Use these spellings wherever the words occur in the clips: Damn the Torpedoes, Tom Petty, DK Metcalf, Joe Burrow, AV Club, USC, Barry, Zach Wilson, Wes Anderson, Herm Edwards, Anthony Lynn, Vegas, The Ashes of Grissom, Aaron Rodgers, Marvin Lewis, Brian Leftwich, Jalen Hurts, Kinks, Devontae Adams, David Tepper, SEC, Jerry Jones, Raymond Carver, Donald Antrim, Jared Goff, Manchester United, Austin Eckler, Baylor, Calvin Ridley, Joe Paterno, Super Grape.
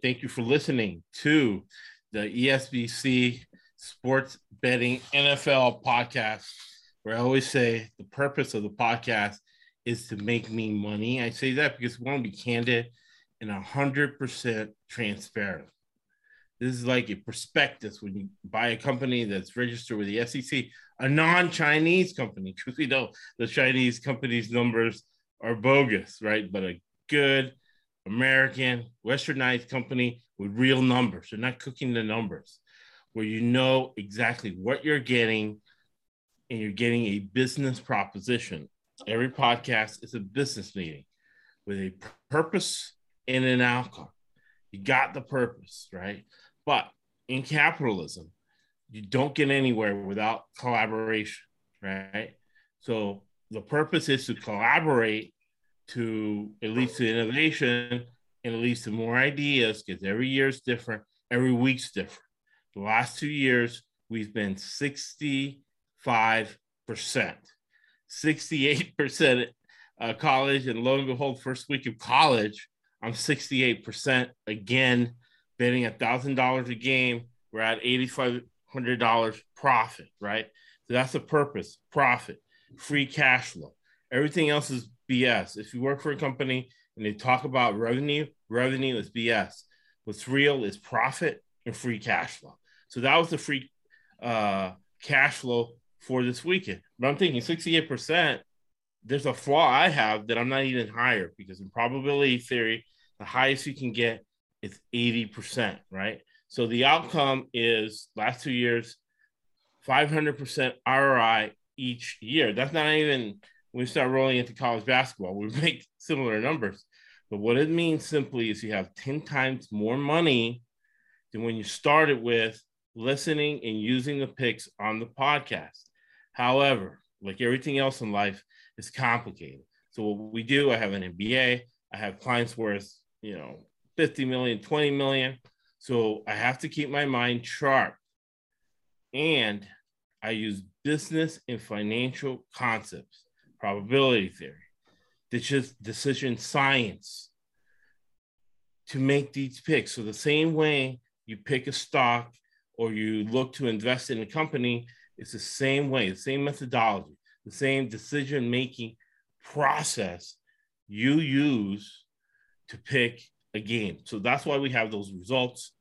Thank you for listening to the ESBC Sports Betting NFL podcast, where I always say the purpose of the podcast is to make me money. I say that because we want to be candid and 100% transparent. This is like a prospectus when you buy a company that's registered with the SEC, a non-Chinese company. Truth be told, the Chinese company's numbers are bogus, right? But a good American, westernized company with real numbers. They're not cooking the numbers, where you know exactly what you're getting and you're getting a business proposition. Every podcast is a business meeting with a purpose and an outcome. You got the purpose, right? But in capitalism, you don't get anywhere without collaboration, right? So the purpose is to collaborate to at least to innovation and at least to more ideas, because every year is different, every week's different. The last 2 years, we've been 65%, 68% college, and lo and behold, first week of college, I'm 68% again, betting $1,000 a game. We're at $8,500 profit, right? So that's the purpose, profit, free cash flow. Everything else is BS. If you work for a company and they talk about revenue is BS. What's real is profit and free cash flow. So that was the free cash flow for this weekend. But I'm thinking 68%, there's a flaw I have that I'm not even higher, because in probability theory, the highest you can get is 80%, right? So the outcome is last 2 years, 500% ROI each year. That's not even... we start rolling into college basketball, we make similar numbers. But what it means simply is you have 10 times more money than when you started with listening and using the picks on the podcast. However, like everything else in life, it's complicated. So what we do, I have an MBA, I have clients worth, $50 million, $20 million. So I have to keep my mind sharp. And I use business and financial concepts. Probability theory, decision science to make these picks. So the same way you pick a stock or you look to invest in a company, it's the same way, the same methodology, the same decision-making process you use to pick a game. So that's why we have those results.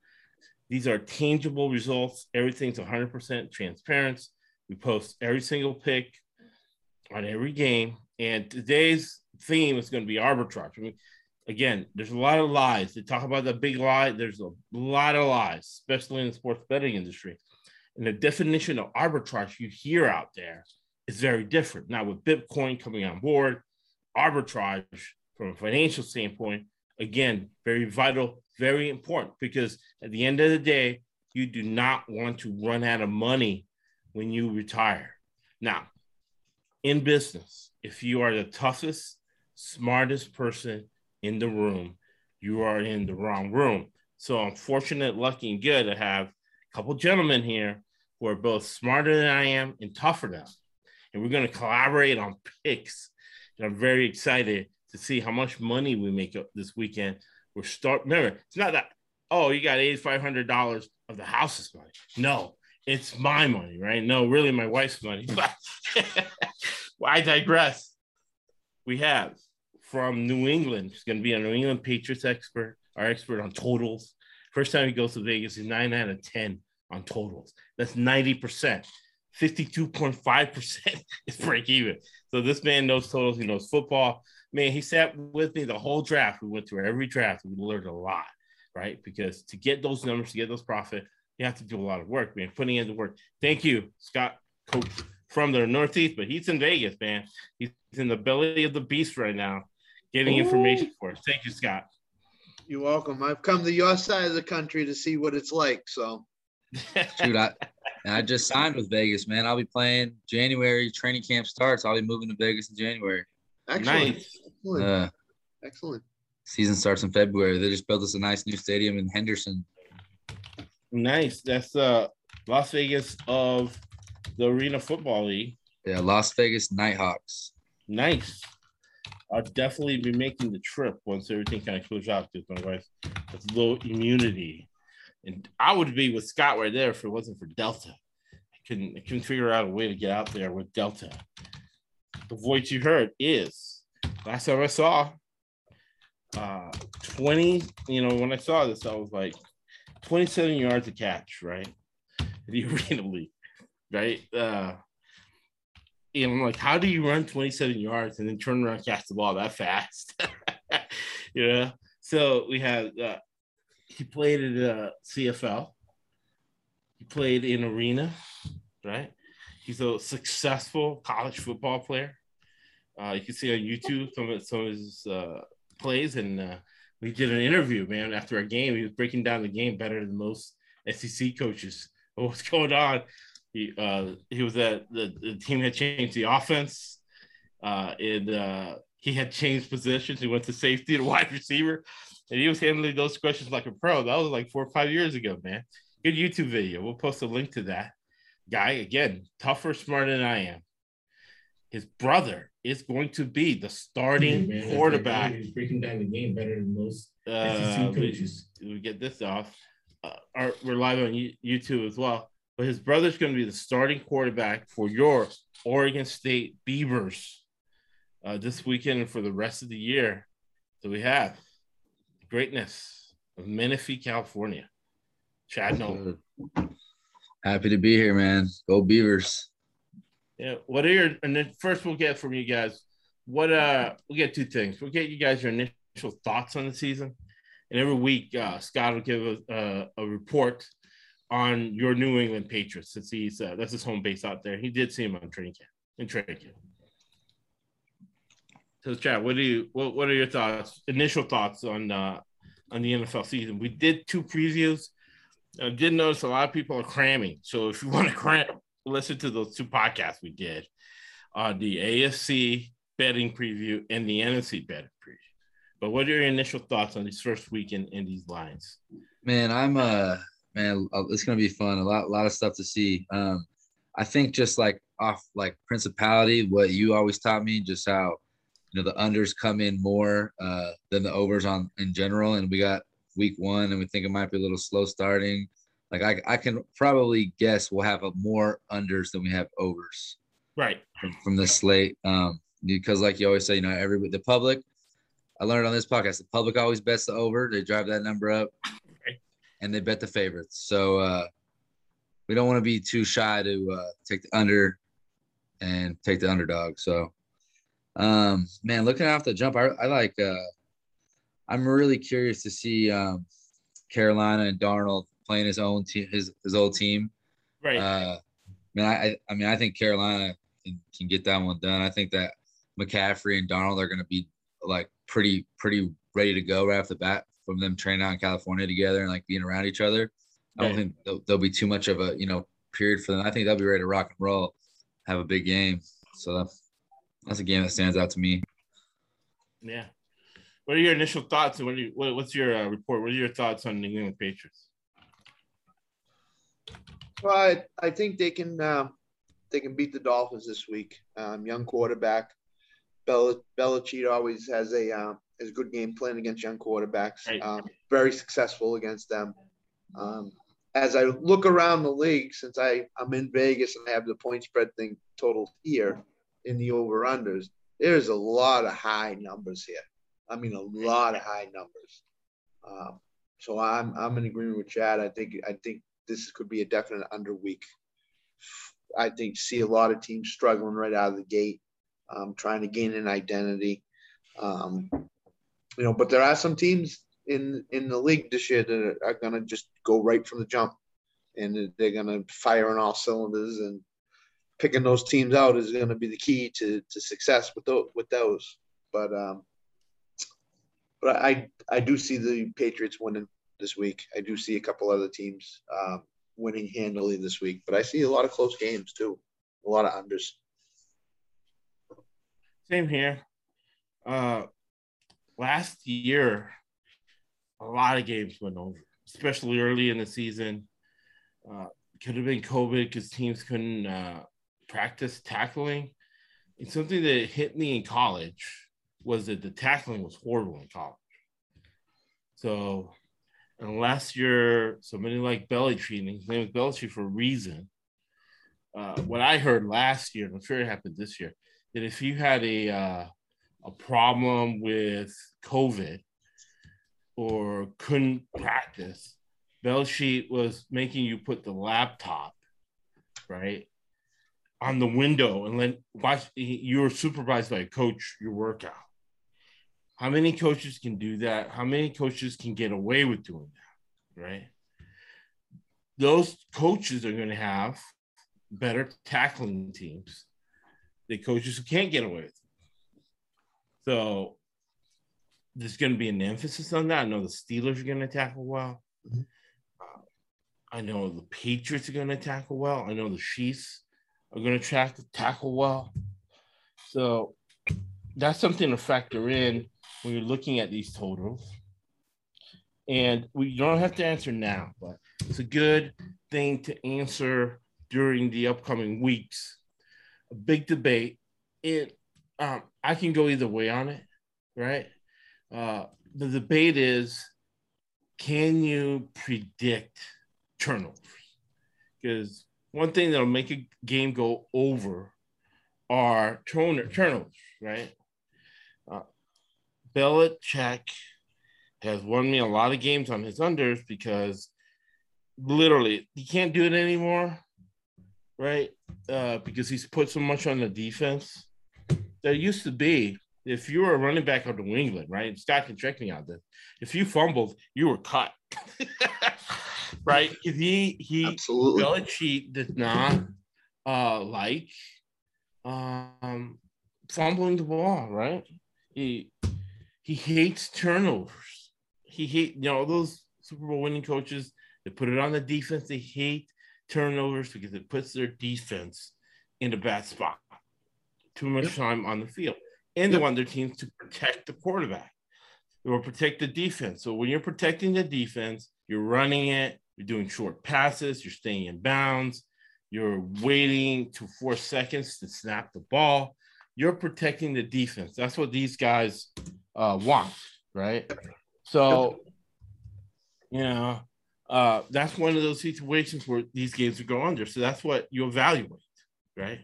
These are tangible results. Everything's 100% transparent. We post every single pick on every game, and today's theme is going to be arbitrage. I mean, again, there's a lot of lies. They talk about the big lie. There's a lot of lies, especially in the sports betting industry. And the definition of arbitrage you hear out there is very different. Now, with Bitcoin coming on board, arbitrage from a financial standpoint, again, very vital, very important, because at the end of the day, you do not want to run out of money when you retire. Now, in business, if you are the toughest, smartest person in the room, you are in the wrong room. So I'm fortunate, lucky, and good to have a couple gentlemen here who are both smarter than I am and tougher than I am. And we're going to collaborate on picks. And I'm very excited to see how much money we make up this weekend. Remember, it's not that, oh, you got $8,500 of the house's money. No, it's my money, right? No, really my wife's money. But well, I digress. We have from New England, he's going to be a New England Patriots expert, our expert on totals. First time he goes to Vegas, he's 9 out of 10 on totals. That's 90%. 52.5% is break even. So this man knows totals. He knows football. Man, he sat with me the whole draft. We went through every draft. We learned a lot, right? Because to get those numbers, to get those profit, you have to do a lot of work, man, putting in the work. Thank you, Scott Coach, from the Northeast, but he's in Vegas, man. He's in the belly of the beast right now, getting information for us. Thank you, Scott. You're welcome. I've come to your side of the country to see what it's like. So, dude, I just signed with Vegas, man. I'll be playing January. Training camp starts. I'll be moving to Vegas in January. Excellent. Nice. Excellent. Excellent. Season starts in February. They just built us a nice new stadium in Henderson. Nice. That's Las Vegas of the Arena Football League. Yeah, Las Vegas Nighthawks. Nice. I'll definitely be making the trip once everything kind of cools out. Otherwise, with low immunity, and I would be with Scott right there if it wasn't for Delta. I couldn't figure out a way to get out there with Delta. The voice you heard is last time I saw 20. You know, when I saw this, I was like 27 yards a catch, right? The Arena League, right? And I'm like, how do you run 27 yards and then turn around and catch the ball that fast? You know? So we had he played at CFL. He played in Arena, right? He's a successful college football player. You can see on YouTube some of his plays. And we did an interview, man, after a game. He was breaking down the game better than most SEC coaches. What's going on? He was at the team had changed the offense, and he had changed positions. He went to safety to wide receiver, and he was handling those questions like a pro. That was like 4 or 5 years ago, man. Good YouTube video. We'll post a link to that. Guy, again, tougher, smarter than I am. His brother is going to be the starting quarterback. He's breaking down the game better than most SEC coaches. We get this off. We're live on YouTube as well. But his brother's going to be the starting quarterback for your Oregon State Beavers this weekend and for the rest of the year. So we have the greatness of Menifee, California. Chad Nolan. Happy to be here, man. Go Beavers. Yeah. What are your – and then first we'll get from you guys what we'll get two things. We'll get you guys your initial thoughts on the season. And every week Scott will give us a report on your New England Patriots, since he's that's his home base out there. He did see him on training camp. So, Chad, what are your thoughts? Initial thoughts on the NFL season? We did two previews. I did notice a lot of people are cramming. So, if you want to cram, listen to those two podcasts we did on the AFC betting preview and the NFC betting preview. But what are your initial thoughts on this first weekend in these lines? Man, Man, it's gonna be fun. A lot of stuff to see. I think just like off like principality, what you always taught me, just how the unders come in more than the overs on in general. And we got week one, and we think it might be a little slow starting. Like I can probably guess we'll have more unders than we have overs, right? From this slate, because like you always say, everybody, the public. I learned on this podcast, the public always bets the over. They drive that number up. And they bet the favorites. So we don't want to be too shy to take the under and take the underdog. So, man, looking off the jump, I'm really curious to see Carolina and Darnold playing his own team, his old team. Right. I mean, I think Carolina can get that one done. I think that McCaffrey and Darnold are going to be like pretty ready to go right off the bat. From them training out in California together and like being around each other. I don't think there'll be too much of a, period for them. I think they'll be ready to rock and roll, have a big game. So that's a game that stands out to me. Yeah. What are your initial thoughts? What's your report? What are your thoughts on the New England Patriots? Well, I think they can beat the Dolphins this week. Young quarterback. Belichick always has a good game plan against young quarterbacks, right. Very successful against them. As I look around the league, since I'm in Vegas and I have the point spread thing total here in the over-unders, there's a lot of high numbers here. I mean, a lot of high numbers. So I'm in agreement with Chad. I think this could be a definite under week. I think see a lot of teams struggling right out of the gate, trying to gain an identity. But there are some teams in the league this year that are going to just go right from the jump, and they're going to fire on all cylinders. And picking those teams out is going to be the key to success with those. But But I do see the Patriots winning this week. I do see a couple other teams winning handily this week. But I see a lot of close games, too. A lot of unders. Same here. Last year, a lot of games went over, especially early in the season. Could have been COVID because teams couldn't practice tackling. And something that hit me in college was that the tackling was horrible in college. So unless you're somebody like Belichick, and his name is Belichick for a reason, what I heard last year, and I'm sure it happened this year, that if you had a problem with COVID or couldn't practice, Belichick was making you put the laptop, right, on the window and let watch. You were supervised by a coach, your workout. How many coaches can do that? How many coaches can get away with doing that, right? Those coaches are going to have better tackling teams than coaches who can't get away with it. So there's going to be an emphasis on that. I know the Steelers are going to tackle well. I know the Patriots are going to tackle well. I know the Chiefs are going to tackle well. So that's something to factor in when you're looking at these totals. And we don't have to answer now, but it's a good thing to answer during the upcoming weeks. A big debate. I can go either way on it, right? The debate is, can you predict turnovers? Because one thing that'll make a game go over are turnovers, right? Belichick has won me a lot of games on his unders because literally he can't do it anymore, right? Because he's put so much on the defense. There used to be, if you were a running back out of New England, right? Scott can check me out there. If you fumbled, you were cut. Right? Belichick did not like fumbling the ball, right? He hates turnovers. Those Super Bowl winning coaches that put it on the defense, they hate turnovers because it puts their defense in a bad spot. Too much time on the field. And they want their teams to protect the quarterback. They will protect the defense. So when you're protecting the defense, you're running it, you're doing short passes, you're staying in bounds, you're waiting to 4 seconds to snap the ball. You're protecting the defense. That's what these guys want, right? So, that's one of those situations where these games would go under. So that's what you evaluate, right?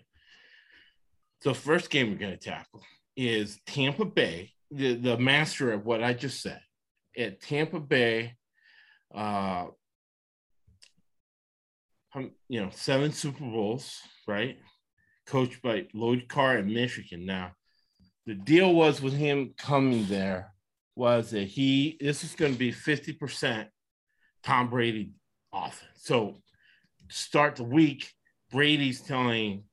So first game we're going to tackle is Tampa Bay, the master of what I just said. At Tampa Bay, 7 Super Bowls, right? Coached by Lloyd Carr in Michigan. Now, the deal was with him coming there was that this is going to be 50% Tom Brady offense. So start the week, Brady's telling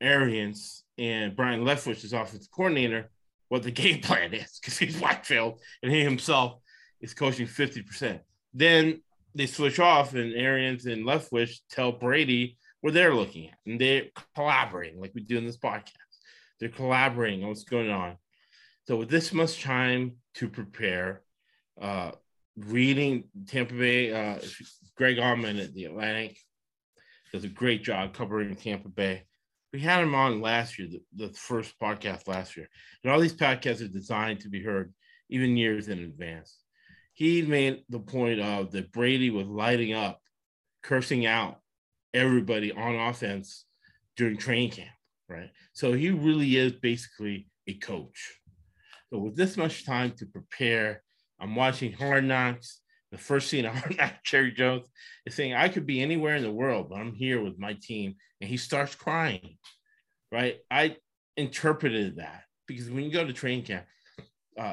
Arians and Brian Leftwich, his offensive coordinator, what the game plan is because he's Whitefield and he himself is coaching 50%. Then they switch off and Arians and Leftwich tell Brady what they're looking at. And they're collaborating like we do in this podcast. They're collaborating on what's going on. So with this much time to prepare, reading Tampa Bay, Greg Allman at The Atlantic does a great job covering Tampa Bay. We had him on last year, the first podcast last year. And all these podcasts are designed to be heard even years in advance. He made the point of that Brady was lighting up, cursing out everybody on offense during training camp, right? So he really is basically a coach. So with this much time to prepare, I'm watching Hard Knocks. The first scene of Hard Knocks, Jerry Jones is saying, I could be anywhere in the world, but I'm here with my team. And he starts crying, right? I interpreted that because when you go to training camp,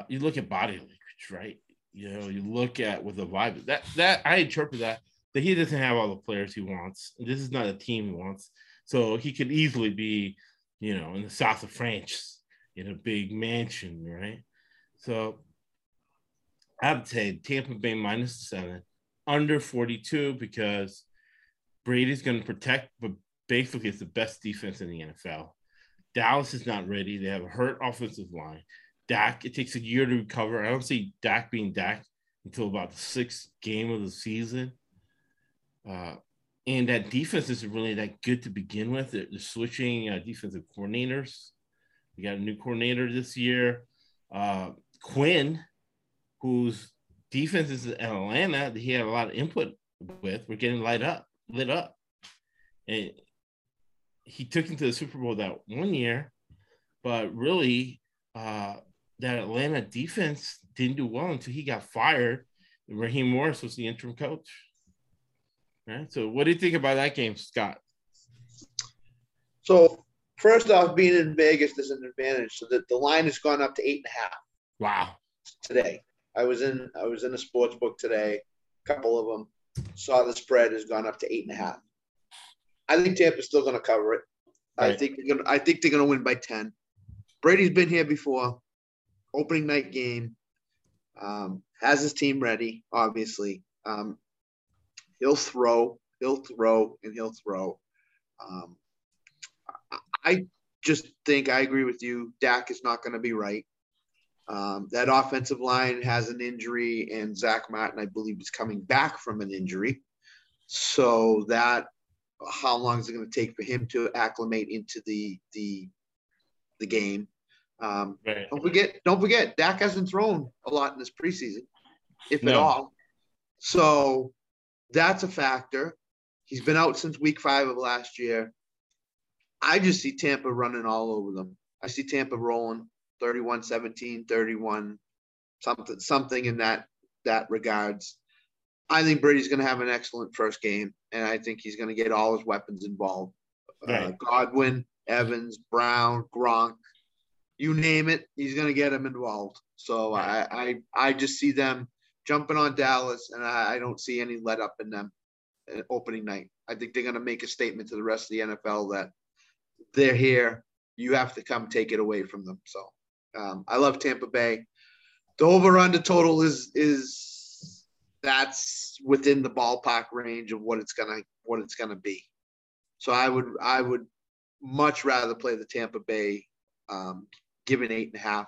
you look at body language, right? You look at with the vibe. That I interpret that he doesn't have all the players he wants. This is not a team he wants. So he could easily be, in the south of France in a big mansion, right? So I'd say Tampa Bay -7, under 42, because Brady's going to protect, but basically it's the best defense in the NFL. Dallas is not ready. They have a hurt offensive line. Dak, it takes a year to recover. I don't see Dak being Dak until about the sixth game of the season. And that defense isn't really that good to begin with. They're switching defensive coordinators. We got a new coordinator this year. Quinn, whose defense is in Atlanta, that he had a lot of input with, we're getting lit up. And he took him to the Super Bowl that one year, but really that Atlanta defense didn't do well until he got fired. Raheem Morris was the interim coach. All right, so what do you think about that game, Scott? So first off, being in Vegas is an advantage. So that the line has gone up to 8.5. Wow. Today. I was in a sports book today, a couple of them. Saw the spread has gone up to 8.5. I think Tampa's still going to cover it. Right. I think they're going to win by 10. Brady's been here before. Opening night game, has his team ready. Obviously, he'll throw. I just think I agree with you. Dak is not going to be right. That offensive line has an injury, and Zach Martin, I believe, is coming back from an injury. So that, how long is it going to take for him to acclimate into the game? Right. Don't forget, Dak hasn't thrown a lot in this preseason, if at all. So that's a factor. He's been out since week 5 of last year. I just see Tampa running all over them. I see Tampa rolling 31-17, 31, something in that regards. I think Brady's going to have an excellent first game, and I think he's going to get all his weapons involved. Right. Godwin, Evans, Brown, Gronk, you name it, he's going to get them involved. So right. I just see them jumping on Dallas, and I don't see any let up in them opening night. I think they're going to make a statement to the rest of the NFL that they're here. You have to come take it away from them. So I love Tampa Bay. The over-under total is that's within the ballpark range of what it's gonna be. So I would much rather play the Tampa Bay, given 8.5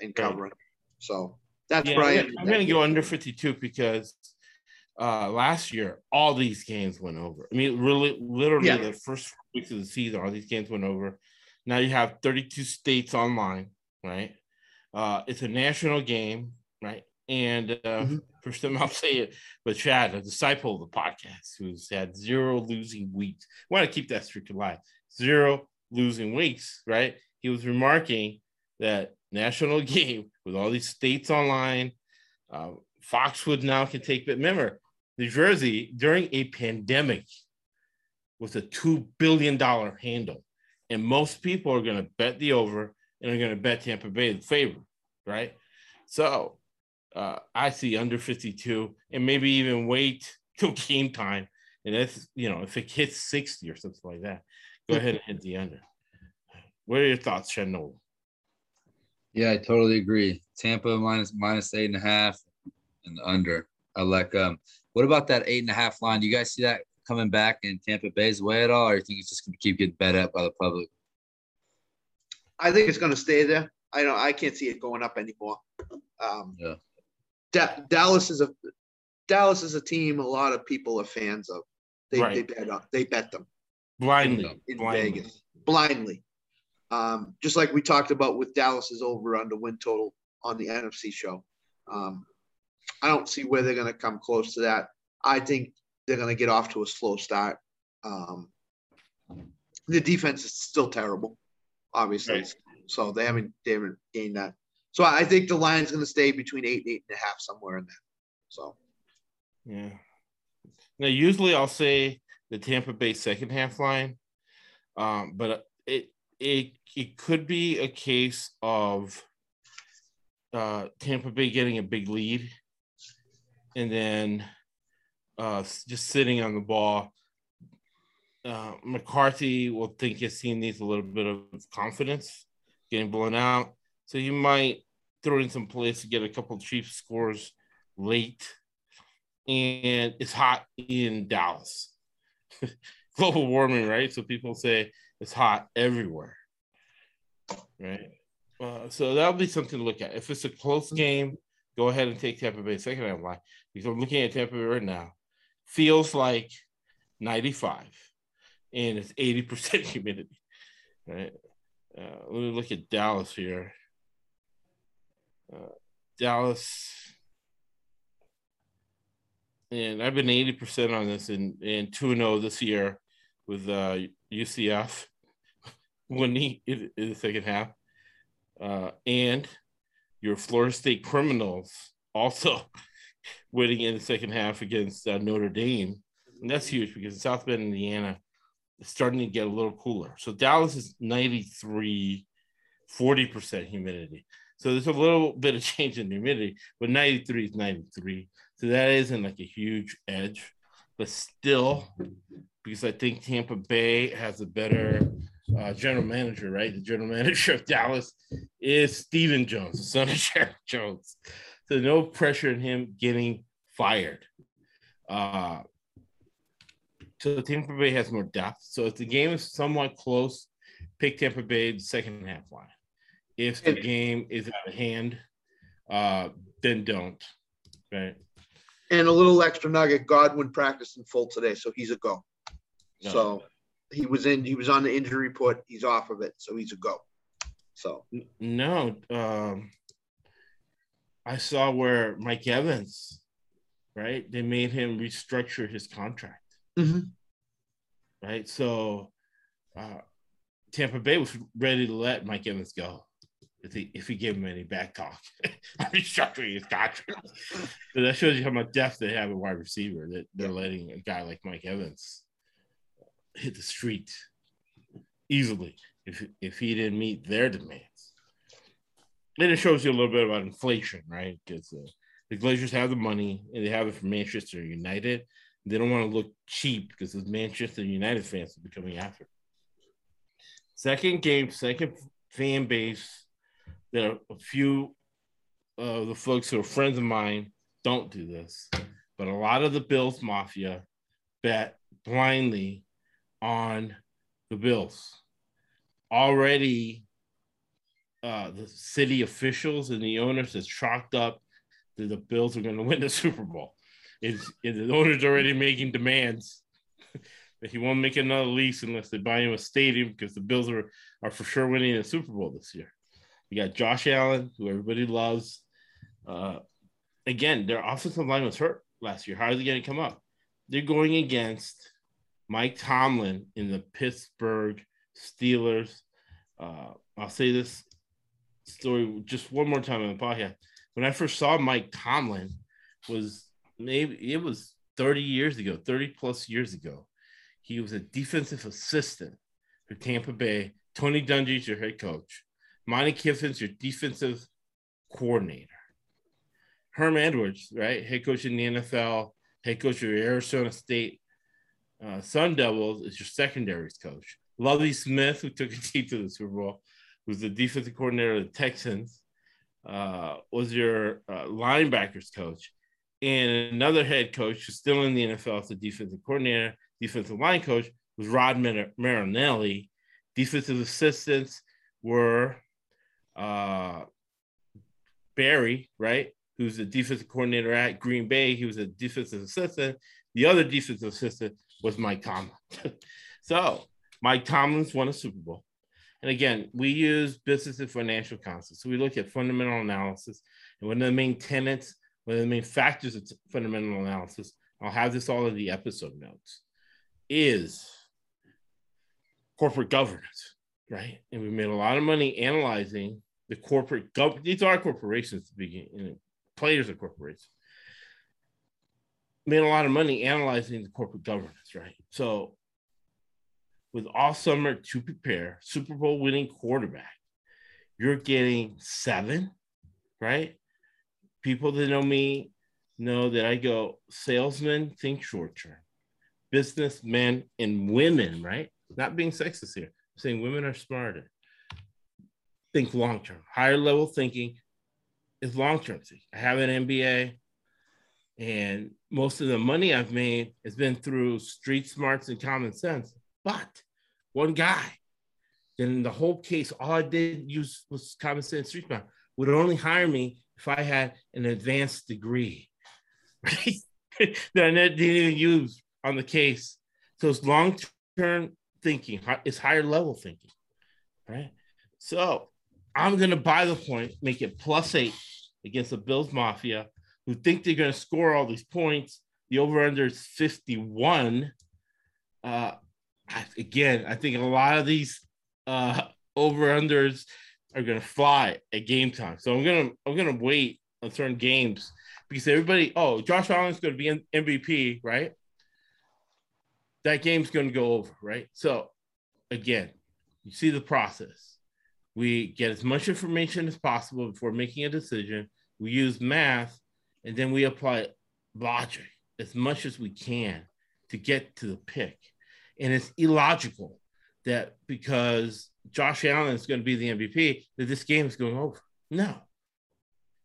and covering. So that's Brian. I'm gonna go under 52 because last year all these games went over. I mean, really, literally, the first 4 weeks of the season, all these games went over. Now you have 32 states online, right? It's a national game, right? And first time I'll say it, but Chad, a disciple of the podcast, who's had 0 losing weeks. I want to keep that streak alive. 0 losing weeks, right? He was remarking that national game with all these states online, Foxwood now can take, but remember, New Jersey during a pandemic was a $2 billion handle. And most people are going to bet the over and are going to bet Tampa Bay in favor, right? So I see under 52 and maybe even wait till game time. And that's, if it hits 60 or something like that, go ahead and hit the under. What are your thoughts, Shannon? Yeah, I totally agree. Tampa minus 8.5 and under. I like what about that 8.5 line? Do you guys see that coming back in Tampa Bay's way at all, or you think it's just going to keep getting bet up by the public? I think it's going to stay there. I can't see it going up anymore. Dallas is a team a lot of people are fans of. They bet them blindly in Vegas. Blindly, just like we talked about with Dallas's over under win total on the NFC show. I don't see where they're going to come close to that. I think they're going to get off to a slow start. The defense is still terrible, obviously. Right. So they haven't gained that. So I think the line's going to stay between 8 and 8.5 somewhere in there. So. Yeah. Now, usually I'll say the Tampa Bay second half line, but it could be a case of Tampa Bay getting a big lead, and then just sitting on the ball. McCarthy will think his team needs a little bit of confidence, getting blown out. So you might throw in some plays to get a couple Chiefs scores late. And it's hot in Dallas. Global warming, right? So people say it's hot everywhere, right? So that'll be something to look at. If it's a close game, go ahead and take Tampa Bay second half line, because I'm looking at Tampa Bay right now. Feels like 95, and it's 80% humidity, right? Let me look at Dallas here. Dallas, and I've been 80% on this, and 2-0 this year with UCF in the second half. And your Florida State Criminals also winning in the second half against Notre Dame. And that's huge because South Bend, Indiana is starting to get a little cooler. So Dallas is 93, 40% humidity. So there's a little bit of change in humidity, but 93 is 93. So that isn't like a huge edge, but still, because I think Tampa Bay has a better general manager, right? The general manager of Dallas is Stephen Jones, the son of Jared Jones. So no pressure in him getting fired. So Tampa Bay has more depth. So if the game is somewhat close, pick Tampa Bay the second half line. If the game is out of hand, then don't. Right. And a little extra nugget: Godwin practiced in full today, so he's a go. No. So he was on the injury report. He's off of it, so he's a go. So no, I saw where Mike Evans, right? They made him restructure his contract. Mm-hmm. Right, so Tampa Bay was ready to let Mike Evans go if he gave him any back talk, restructuring his contract. So that shows you how much depth they have a wide receiver, that they're letting a guy like Mike Evans hit the street easily if he didn't meet their demands. Then it shows you a little bit about inflation, right? Because the Glazers have the money, and they have it from Manchester United. They don't want to look cheap because those Manchester United fans will be coming after. Second game, second fan base. There are a few of the folks who are friends of mine don't do this, but a lot of the Bills Mafia bet blindly on the Bills. Already, the city officials and the owners have chalked up that the Bills are going to win the Super Bowl. The owner's already making demands that he won't make another lease unless they buy him a stadium, because the Bills are for sure winning the Super Bowl this year. You got Josh Allen, who everybody loves. Again, their offensive line was hurt last year. How are they going to come up? They're going against Mike Tomlin in the Pittsburgh Steelers. I'll say this story just one more time on the podcast. When I first saw Mike Tomlin was 30 years ago, 30 plus years ago. He was a defensive assistant for Tampa Bay. Tony Dungy's your head coach. Monty Kiffin's your defensive coordinator. Herm Edwards, right? Head coach in the NFL, head coach of Arizona State. Sun Devils is your secondaries coach. Lovie Smith, who took a team to the Super Bowl, who's the defensive coordinator of the Texans, was your linebackers coach. And another head coach who's still in the NFL as a defensive coordinator, defensive line coach, was Rod Marinelli. Defensive assistants were Barry, right, who's the defensive coordinator at Green Bay. He was a defensive assistant. The other defensive assistant was Mike Tomlin. So Mike Tomlin's won a Super Bowl. And again, we use business and financial concepts. So we look at fundamental analysis, and one of the main tenets, one of the main factors of fundamental analysis, I'll have this all in the episode notes, is corporate governance, right? And we made a lot of money analyzing the corporate governance. These are corporations to begin, players of corporations. Made a lot of money analyzing the corporate governance, right? So with all summer to prepare, Super Bowl winning quarterback, you're getting 7, right? People that know me know that I go, salesmen think short term, businessmen and women, right? Not being sexist here, I'm saying women are smarter, think long term, higher level thinking, is long-term. I have an MBA, and most of the money I've made has been through street smarts and common sense. But one guy, in the whole case, all I did use was common sense, street smart, would only hire me if I had an advanced degree, right? That I didn't even use on the case. So it's long-term thinking. It's higher level thinking, right? So I'm going to buy the point, make it +8 against the Bills Mafia, who think they're going to score all these points. The over-under is 51. Again, I think a lot of these over-unders are going to fly at game time. So I'm going to wait on certain games because everybody, Josh Allen's going to be MVP, right? That game's going to go over, right? So again, you see the process. We get as much information as possible before making a decision. We use math, and then we apply logic as much as we can to get to the pick. And it's illogical that because Josh Allen is going to be the MVP, that this game is going over. No.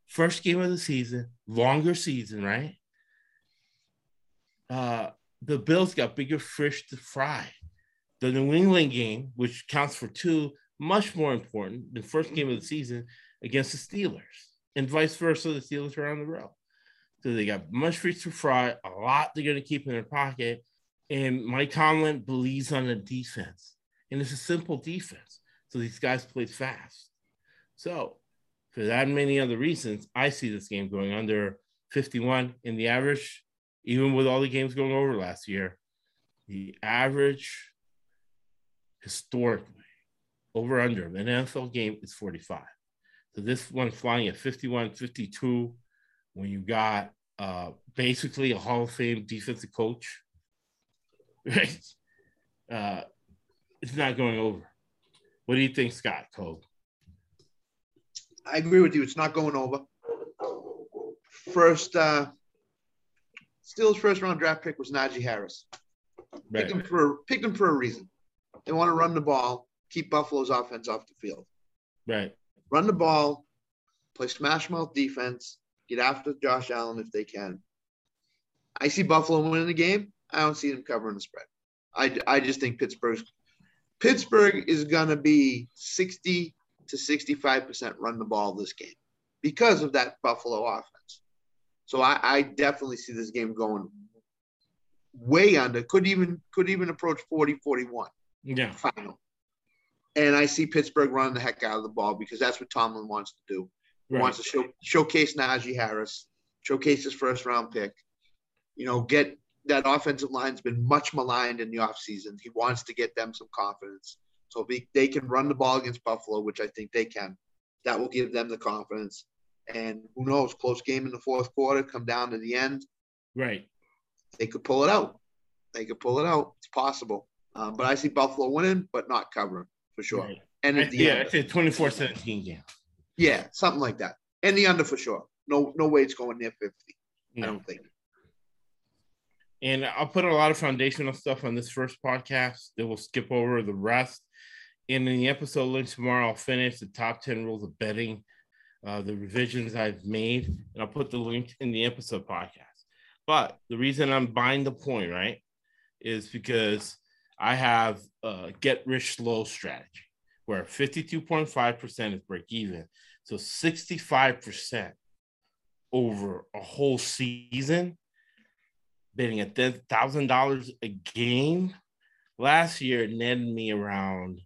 First game of the season, longer season, right? The Bills got bigger fish to fry. The New England game, which counts for 2, much more important than first game of the season against the Steelers, and vice versa. The Steelers are on the road. So they got much fish to fry, a lot they're going to keep in their pocket. And Mike Tomlin believes on the defense, and it's a simple defense. So these guys play fast. So for that and many other reasons, I see this game going under 51 in the average, even with all the games going over last year, the average historically over under an NFL game is 45. So this one flying at 51, 52, when you got basically a Hall of Fame defensive coach, right? It's not going over. What do you think, Scott Cole? I agree with you. It's not going over. Steel's first round draft pick was Najee Harris. Right. Picked him for a reason. They want to run the ball. Keep Buffalo's offense off the field. Right. Run the ball, play smash mouth defense, get after Josh Allen if they can. I see Buffalo winning the game. I don't see them covering the spread. I just think Pittsburgh is going to be 60 to 65% run the ball this game because of that Buffalo offense. So I definitely see this game going way under, could even approach 40-41. Yeah. Final. And I see Pittsburgh running the heck out of the ball because that's what Tomlin wants to do. He wants to showcase Najee Harris, showcase his first-round pick. You know, get that offensive line's been much maligned in the offseason. He wants to get them some confidence. So if they can run the ball against Buffalo, which I think they can, that will give them the confidence. And who knows, close game in the fourth quarter, come down to the end. Right. They could pull it out. It's possible. But I see Buffalo winning but not covering. For sure. Right. And at the end. It's a 24-17 game. Yeah, something like that. And the under for sure. No way it's going near 50. No. I don't think. And I'll put a lot of foundational stuff on this first podcast that will skip over the rest. And in the episode links tomorrow, I'll finish the top 10 rules of betting, the revisions I've made, and I'll put the link in the episode podcast. But the reason I'm buying the point, right, is because I have a get-rich-slow strategy where 52.5% is break-even. So 65% over a whole season, betting at $1,000 a game. Last year, it netted me around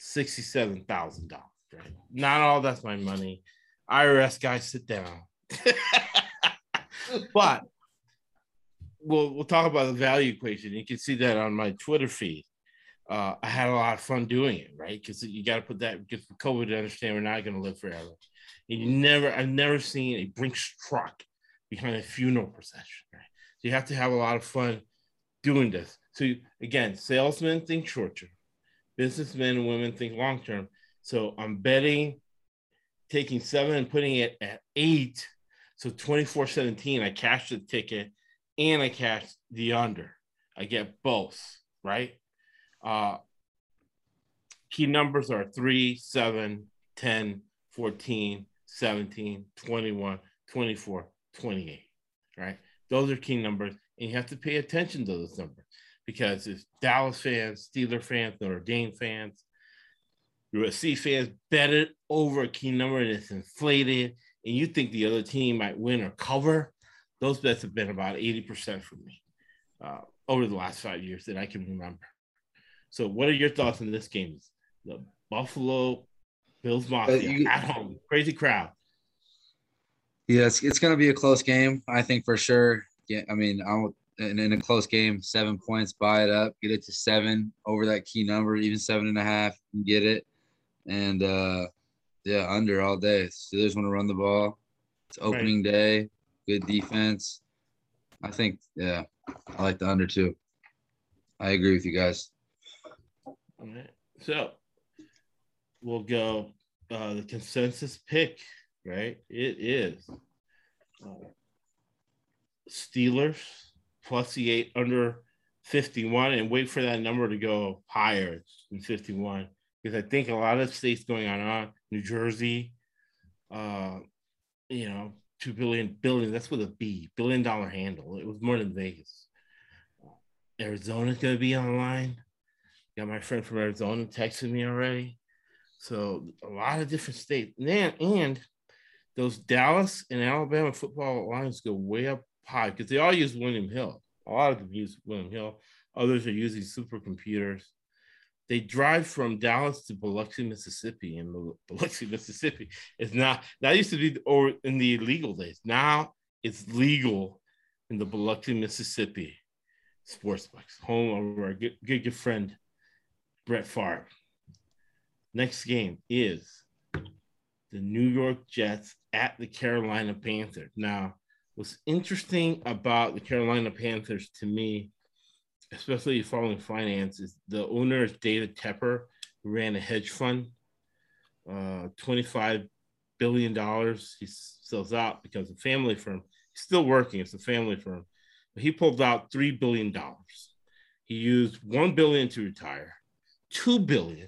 $67,000. Right? Not all that's my money. IRS guys, sit down. But We'll talk about the value equation. You can see that on my Twitter feed. I had a lot of fun doing it, right? Because you got to put that, because for COVID to understand we're not going to live forever. And I've never seen a Brinks truck behind a funeral procession, right? So you have to have a lot of fun doing this. So again, salesmen think short-term. Businessmen and women think long-term. So I'm betting, taking 7 and putting it at 8. So 24-17, I cashed the ticket. And I cash the under. I get both, right? Key numbers are 3, 7, 10, 14, 17, 21, 24, 28, right? Those are key numbers, and you have to pay attention to those numbers because it's Dallas fans, Steelers fans, Notre Dame fans, USC fans bet it over a key number and it's inflated, and you think the other team might win or cover. Those bets have been about 80% for me over the last 5 years that I can remember. So what are your thoughts on this game? The Buffalo Bills Mafia at home, crazy crowd. Yeah, it's going to be a close game, I think, for sure. Yeah, I mean, in a close game, 7 points, buy it up, get it to seven over that key number, even 7.5, and get it. And, yeah, under all day. Steelers want to run the ball. It's opening day, good defense. I think, yeah, I like the under too. I agree with you guys. All right. So we'll go the consensus pick, right? It is Steelers plus the 8 under 51, and wait for that number to go higher than 51 because I think a lot of states going on New Jersey, you know, $2 billion, that's with a B, $1 billion handle. It was more than Vegas. Arizona's going to be online. Got my friend from Arizona texting me already. So a lot of different states. And those Dallas and Alabama football lines go way up high because they all use William Hill. A lot of them use William Hill. Others are using supercomputers. They drive from Dallas to Biloxi, Mississippi, and Biloxi, Mississippi is not – that used to be in the illegal days. Now it's legal in the Biloxi, Mississippi sportsbooks, home of our good friend Brett Favre. Next game is the New York Jets at the Carolina Panthers. Now, what's interesting about the Carolina Panthers to me, especially following finance, is the owner is David Tepper, who ran a hedge fund, $25 billion. He sells out because the family firm, he's still working, it's a family firm, but he pulled out $3 billion. He used $1 billion to retire, $2 billion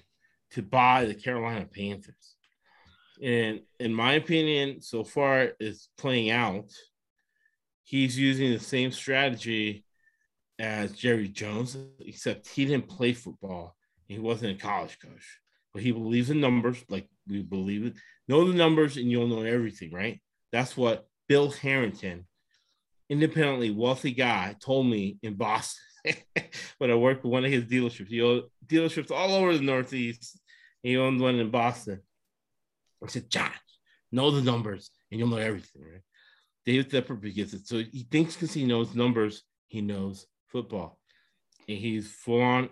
to buy the Carolina Panthers. And in my opinion, so far it's playing out. He's using the same strategy as Jerry Jones, except he didn't play football. He wasn't a college coach, but he believes in numbers like we believe it. Know the numbers and you'll know everything, right? That's what Bill Harrington, independently wealthy guy, told me in Boston. But I worked with one of his dealerships. He owned dealerships all over the Northeast. He owned one in Boston. I said, John, know the numbers and you'll know everything, right? David Tepper gets it. So he thinks because he knows numbers, he knows football. And he's full-on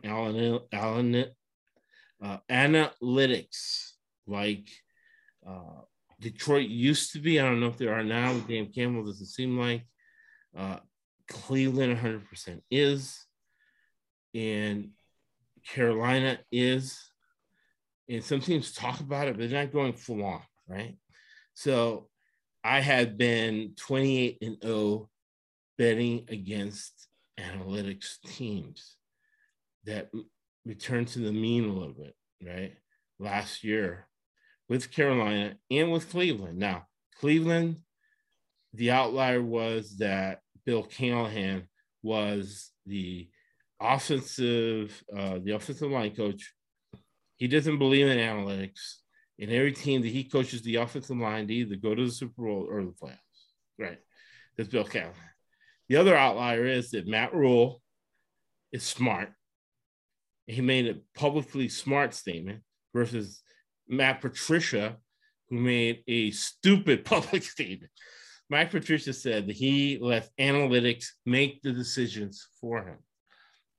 analytics like Detroit used to be. I don't know if there are now. Dan Campbell doesn't seem like. Cleveland 100% is, and Carolina is, and some teams talk about it, but they're not going full on, right? So I had been 28-0 betting against analytics teams that returned to the mean a little bit, right? Last year with Carolina and with Cleveland. Now, Cleveland, the outlier was that Bill Callahan was the offensive line coach. He doesn't believe in analytics. In every team that he coaches, the offensive line to either go to the Super Bowl or the playoffs. Right. That's Bill Callahan. The other outlier is that Matt Rule is smart. He made a publicly smart statement versus Matt Patricia, who made a stupid public statement. Mike Patricia said that he lets analytics make the decisions for him.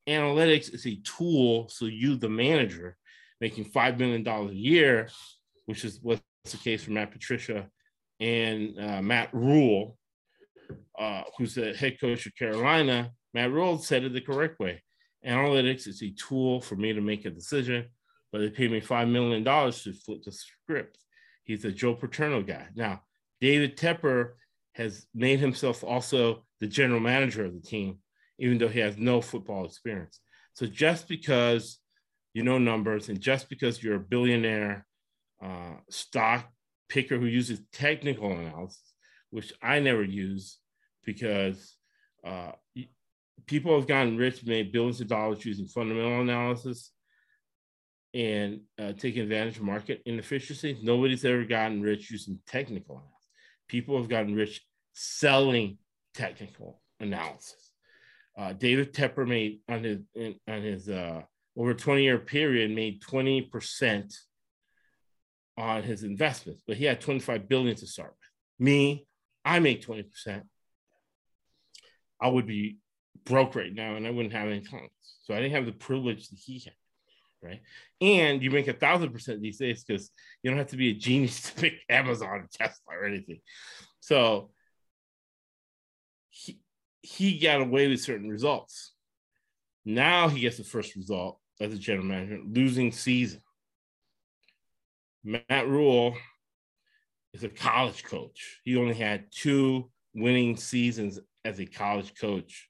Analytics is a tool, so you, the manager, making $5 million a year, which is what's the case for Matt Patricia and Matt Rule, who's the head coach of Carolina. Matt Rule said it the correct way. Analytics is a tool for me to make a decision, but they pay me $5 million to flip the script. He's a Joe Paterno guy. Now, David Tepper has made himself also the general manager of the team, even though he has no football experience. So just because you know numbers and just because you're a billionaire stock picker who uses technical analysis, which I never use because people have gotten rich, made billions of dollars using fundamental analysis and taking advantage of market inefficiency. Nobody's ever gotten rich using technical analysis. People have gotten rich selling technical analysis. David Tepper made on his over a 20-year period made 20% on his investments, but he had $25 billion to start with. Me, I make 20%. I would be broke right now and I wouldn't have any clients. So I didn't have the privilege that he had, right? And you make 1,000% these days because you don't have to be a genius to pick Amazon or Tesla or anything. So he got away with certain results. Now he gets the first result as a general manager, losing season. Matt Rule is a college coach. He only had 2 winning seasons as a college coach.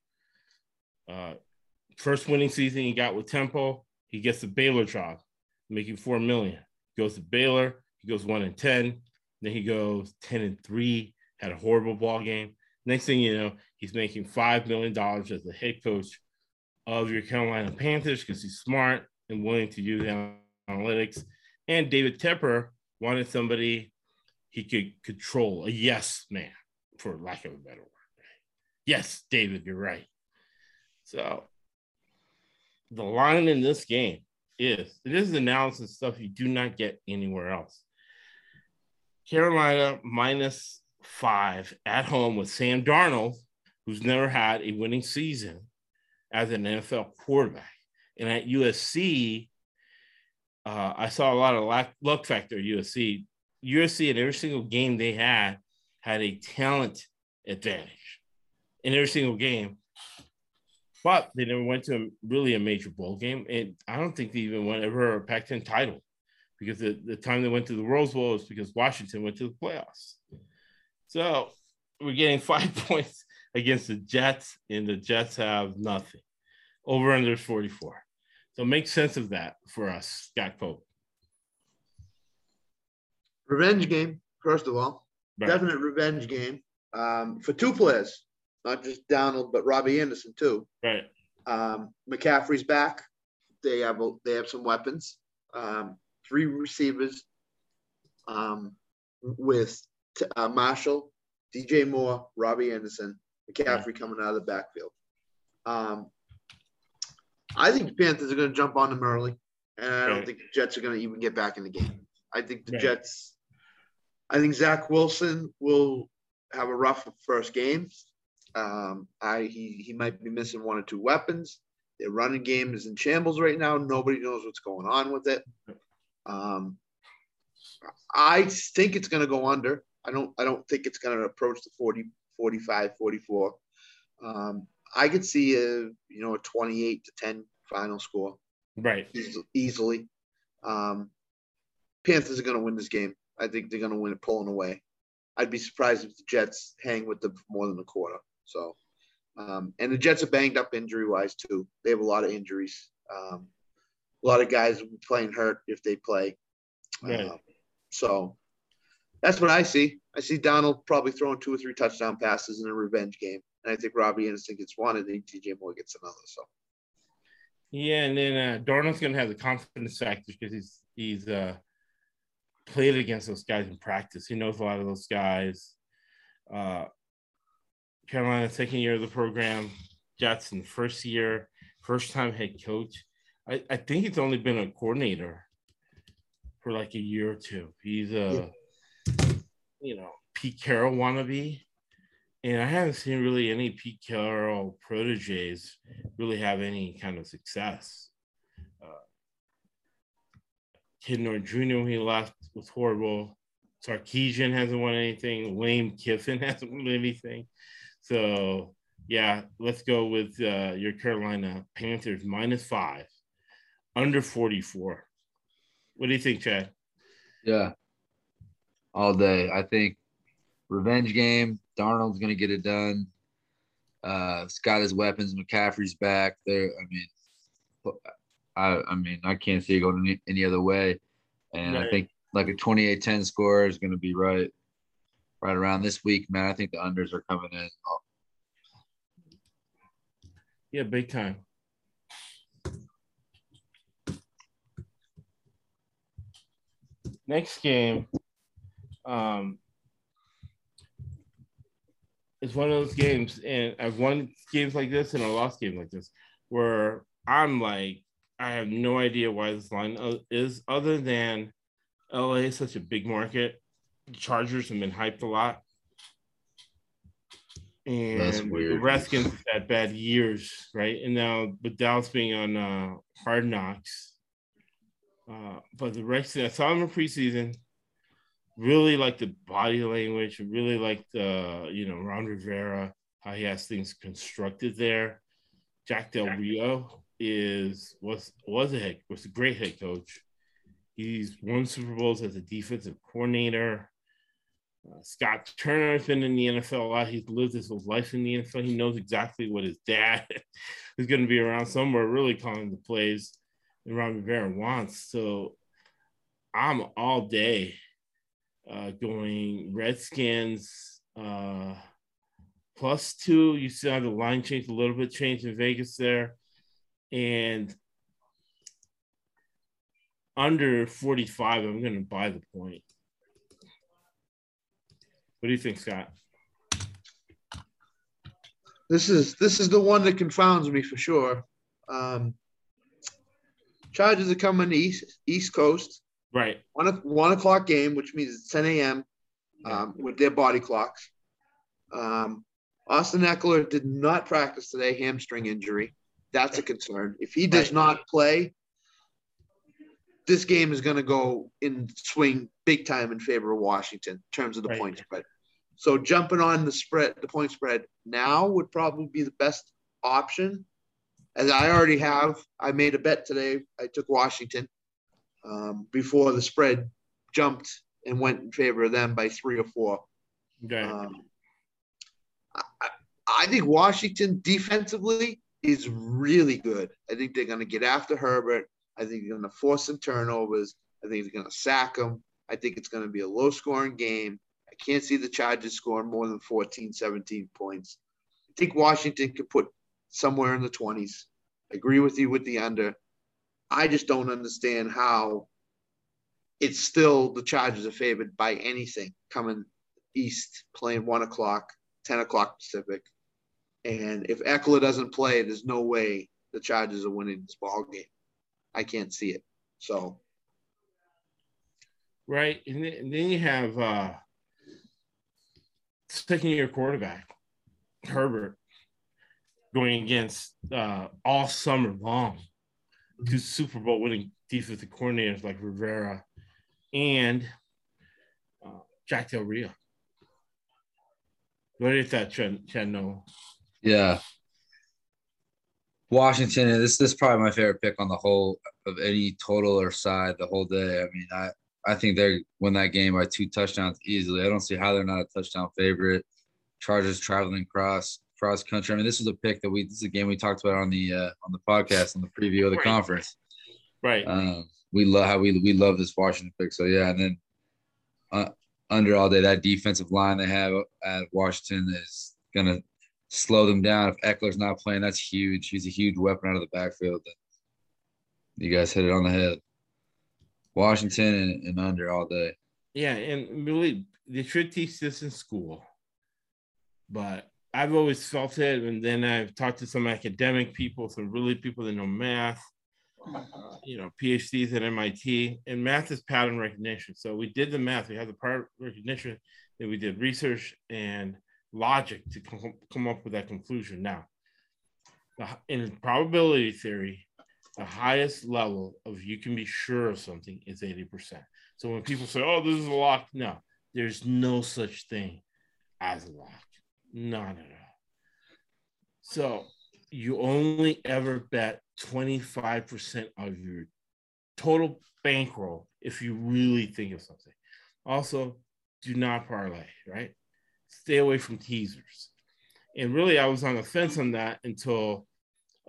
First winning season he got with Temple, he gets the Baylor job, making $4 million. Goes to Baylor, he goes 1-10. Then he goes 10-3, had a horrible ball game. Next thing you know, he's making $5 million as the head coach of your Carolina Panthers because he's smart and willing to use analytics. And David Tepper wanted somebody he could control, a yes man, for lack of a better word. Yes, David, you're right. So the line in this game is, this is analysis stuff you do not get anywhere else. Carolina -5 at home with Sam Darnold, who's never had a winning season as an NFL quarterback. And at USC, I saw a lot of luck factor at USC. USC in every single game they had a talent advantage in every single game, but they never went to a major bowl game. And I don't think they even won ever a Pac-10 title because the time they went to the Rose Bowl is because Washington went to the playoffs. So we're getting 5 points against the Jets, and the Jets have nothing. Over under 44. So make sense of that for us, Scott Pope. Revenge game, first of all. Right. Definite revenge game for 2 players, not just Donald, but Robbie Anderson too. Right. McCaffrey's back. They have some weapons. 3 receivers with Marshall, DJ Moore, Robbie Anderson, McCaffrey coming out of the backfield. I think the Panthers are going to jump on them early, and I don't think the Jets are going to even get back in the game. I think the Jets – I think Zach Wilson will have a rough first game. He might be missing 1 or 2 weapons. Their running game is in shambles right now. Nobody knows what's going on with it. I think it's going to go under. I don't think it's going to approach the 40, 45, 44. I could see a 28-10 final score, right? Easily. Panthers are going to win this game. I think they're going to win it pulling away. I'd be surprised if the Jets hang with them for more than a quarter. So, and the Jets are banged up injury-wise too. They have a lot of injuries. A lot of guys will be playing hurt if they play. Right. So. That's what I see. I see Donald probably throwing 2 or 3 touchdown passes in a revenge game. And I think Robbie Anderson gets 1 and then TJ Moore gets another. So, yeah, and then Darnold's going to have the confidence factor because he's played against those guys in practice. He knows a lot of those guys. Carolina, second year of the program. Jets in the first year, first-time head coach. I think it's only been a coordinator for like a year or 2. He's a Pete Carroll wannabe, and I haven't seen really any Pete Carroll proteges really have any kind of success. Kidnor Jr. when he left was horrible. Sarkisian hasn't won anything. Lane Kiffin hasn't won anything. So yeah, let's go with your Carolina Panthers -5, under 44. What do you think, Chad? Yeah. All day. I think revenge game. Darnold's going to get it done. It's got his weapons. McCaffrey's back there. I mean, I can't see it going any other way. And I think like a 28-10 score is going to be right around this week, man. I think the unders are coming in. Oh. Yeah, big time. Next game is one of those games, and I've won games like this and I lost games like this, where I'm like, I have no idea why this line is, other than LA is such a big market. The Chargers have been hyped a lot. And that's weird. The Redskins have had bad years, right? And now, with Dallas being on Hard Knocks. But the Redskins, I saw them in preseason. Really like the body language. Really like the, Ron Rivera, how he has things constructed there. Jack Del Rio was a great head coach. He's won Super Bowls as a defensive coordinator. Scott Turner has been in the NFL a lot. He's lived his whole life in the NFL. He knows exactly what his dad is going to be around somewhere, really calling the plays that Ron Rivera wants. So I'm all day going Redskins +2. You still have the line change, a little bit change in Vegas there. And under 45, I'm going to buy the point. What do you think, Scott? This is the one that confounds me for sure. Chargers are coming to East Coast. Right. 1 o'clock game, which means it's 10 a.m. With their body clocks. Austin Eckler did not practice today, hamstring injury. That's a concern. If he does not play, this game is going to go in swing big time in favor of Washington in terms of the point spread. So jumping on the point spread now would probably be the best option. As I already have, I made a bet today. I took Washington before the spread jumped and went in favor of them by 3 or 4. Okay. I think Washington defensively is really good. I think they're going to get after Herbert. I think they're going to force some turnovers. I think they're going to sack him. I think it's going to be a low-scoring game. I can't see the Chargers scoring more than 14, 17 points. I think Washington could put somewhere in the 20s. I agree with you with the under. I just don't understand how it's still the Chargers are favored by anything coming east, playing 1 o'clock, 10 o'clock Pacific. And if Eckler doesn't play, there's no way the Chargers are winning this ball game. I can't see it. So. Right. And then you have second-year quarterback, Herbert, going against all summer long to Super Bowl winning defensive coordinators like Rivera and Jack Del Rio. What is that, Chad Noel? Yeah. Washington, and this is probably my favorite pick on the whole of any total or side the whole day. I mean, I think they win that game by 2 touchdowns easily. I don't see how they're not a touchdown favorite. Chargers traveling cross country. I mean, this was a pick that this is a game we talked about on the podcast on the preview of the conference. Right. We love how we love this Washington pick. So yeah, and then under all day, that defensive line they have at Washington is gonna slow them down. If Eckler's not playing, that's huge. He's a huge weapon out of the backfield. You guys hit it on the head. Washington and under all day. Yeah, and really, they should teach this in school. But I've always felt it, and then I've talked to some academic people, some really people that know math, PhDs at MIT, and math is pattern recognition. So we did the math. We had the pattern recognition, then we did research and logic to come up with that conclusion. Now, in probability theory, the highest level of you can be sure of something is 80%. So when people say, oh, this is a lock, no, there's no such thing as a lock. Not at all. So you only ever bet 25% of your total bankroll if you really think of something. Also, do not parlay, right? Stay away from teasers. And really, I was on the fence on that until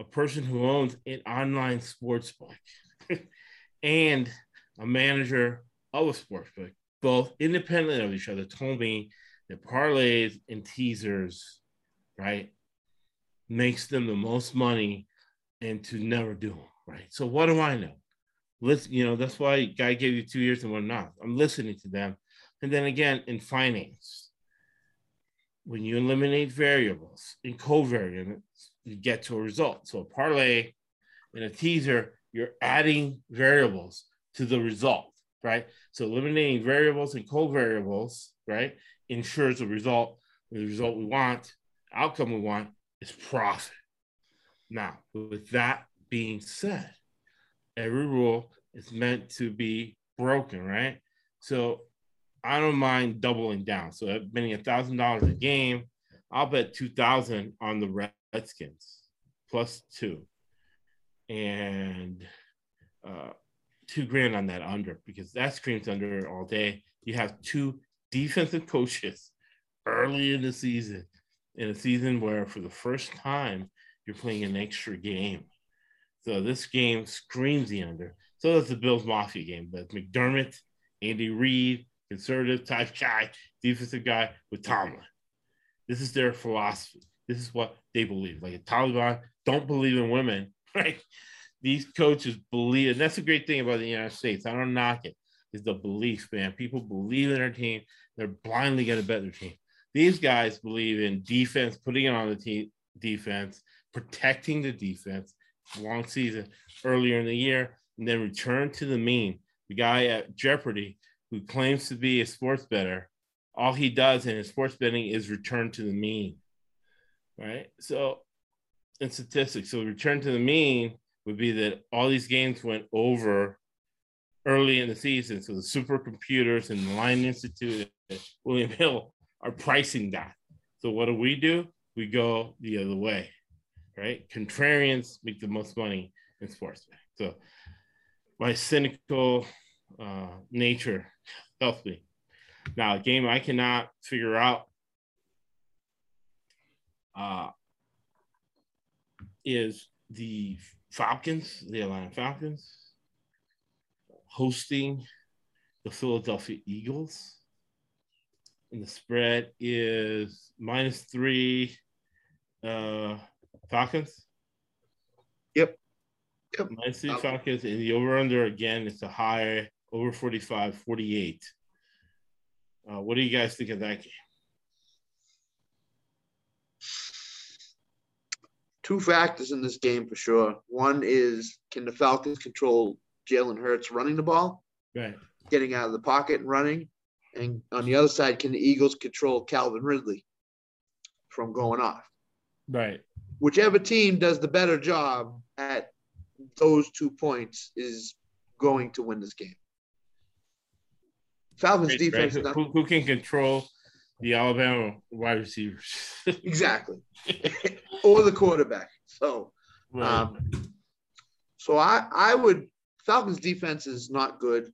a person who owns an online sports book and a manager other sportsbooks, both independent of each other, told me that parlays and teasers, right, makes them the most money and to never do them, right? So what do I know? Listen, you know, that's why guy gave you 2 years and whatnot. I'm listening to them. And then again, in finance, when you eliminate variables and covariates, you get to a result. So a parlay and a teaser, you're adding variables to the result, right? So eliminating variables and covariables, right, ensures the result. The result we want, outcome we want, is profit. Now, with that being said, every rule is meant to be broken, right? So I don't mind doubling down. So betting $1,000 a game, I'll bet $2,000 on the Redskins, plus two. And $2,000 on that under, because that screams under all day. You have two defensive coaches early in the season, in a season where for the first time you're playing an extra game. So this game screams the under. So that's the Bills Mafia game. That's McDermott, Andy Reid, conservative type guy, defensive guy with Tomlin. This is their philosophy. This is what they believe. Like the Taliban don't believe in women, right? These coaches believe, and that's a great thing about the United States. I don't knock it. It's the belief, man. People believe in their team. They're blindly going to bet their team. These guys believe in defense, putting it on the team, defense, protecting the defense, long season, earlier in the year, and then return to the mean. The guy at Jeopardy who claims to be a sports bettor, all he does in his sports betting is return to the mean, right? So in statistics, so return to the mean would be that all these games went over early in the season. So the supercomputers and the Lion Institute at William Hill are pricing that. So what do? We go the other way, right? Contrarians make the most money in sports. So my cynical nature helps me. Now, a game I cannot figure out is the Falcons, the Atlanta Falcons, hosting the Philadelphia Eagles. And the spread is -3 Falcons. Yep. -3 Falcons. And the over-under, again, it's a high over 45, 48. What do you guys think of that game? Two factors in this game for sure. One is, can the Falcons control Jalen Hurts running the ball? Right. Getting out of the pocket and running. And on the other side, can the Eagles control Calvin Ridley from going off? Right. Whichever team does the better job at those 2 points is going to win this game. Falcons defense. Right. Who can control the Alabama wide receivers? Exactly. Or the quarterback. So, right. I would – Falcons defense is not good.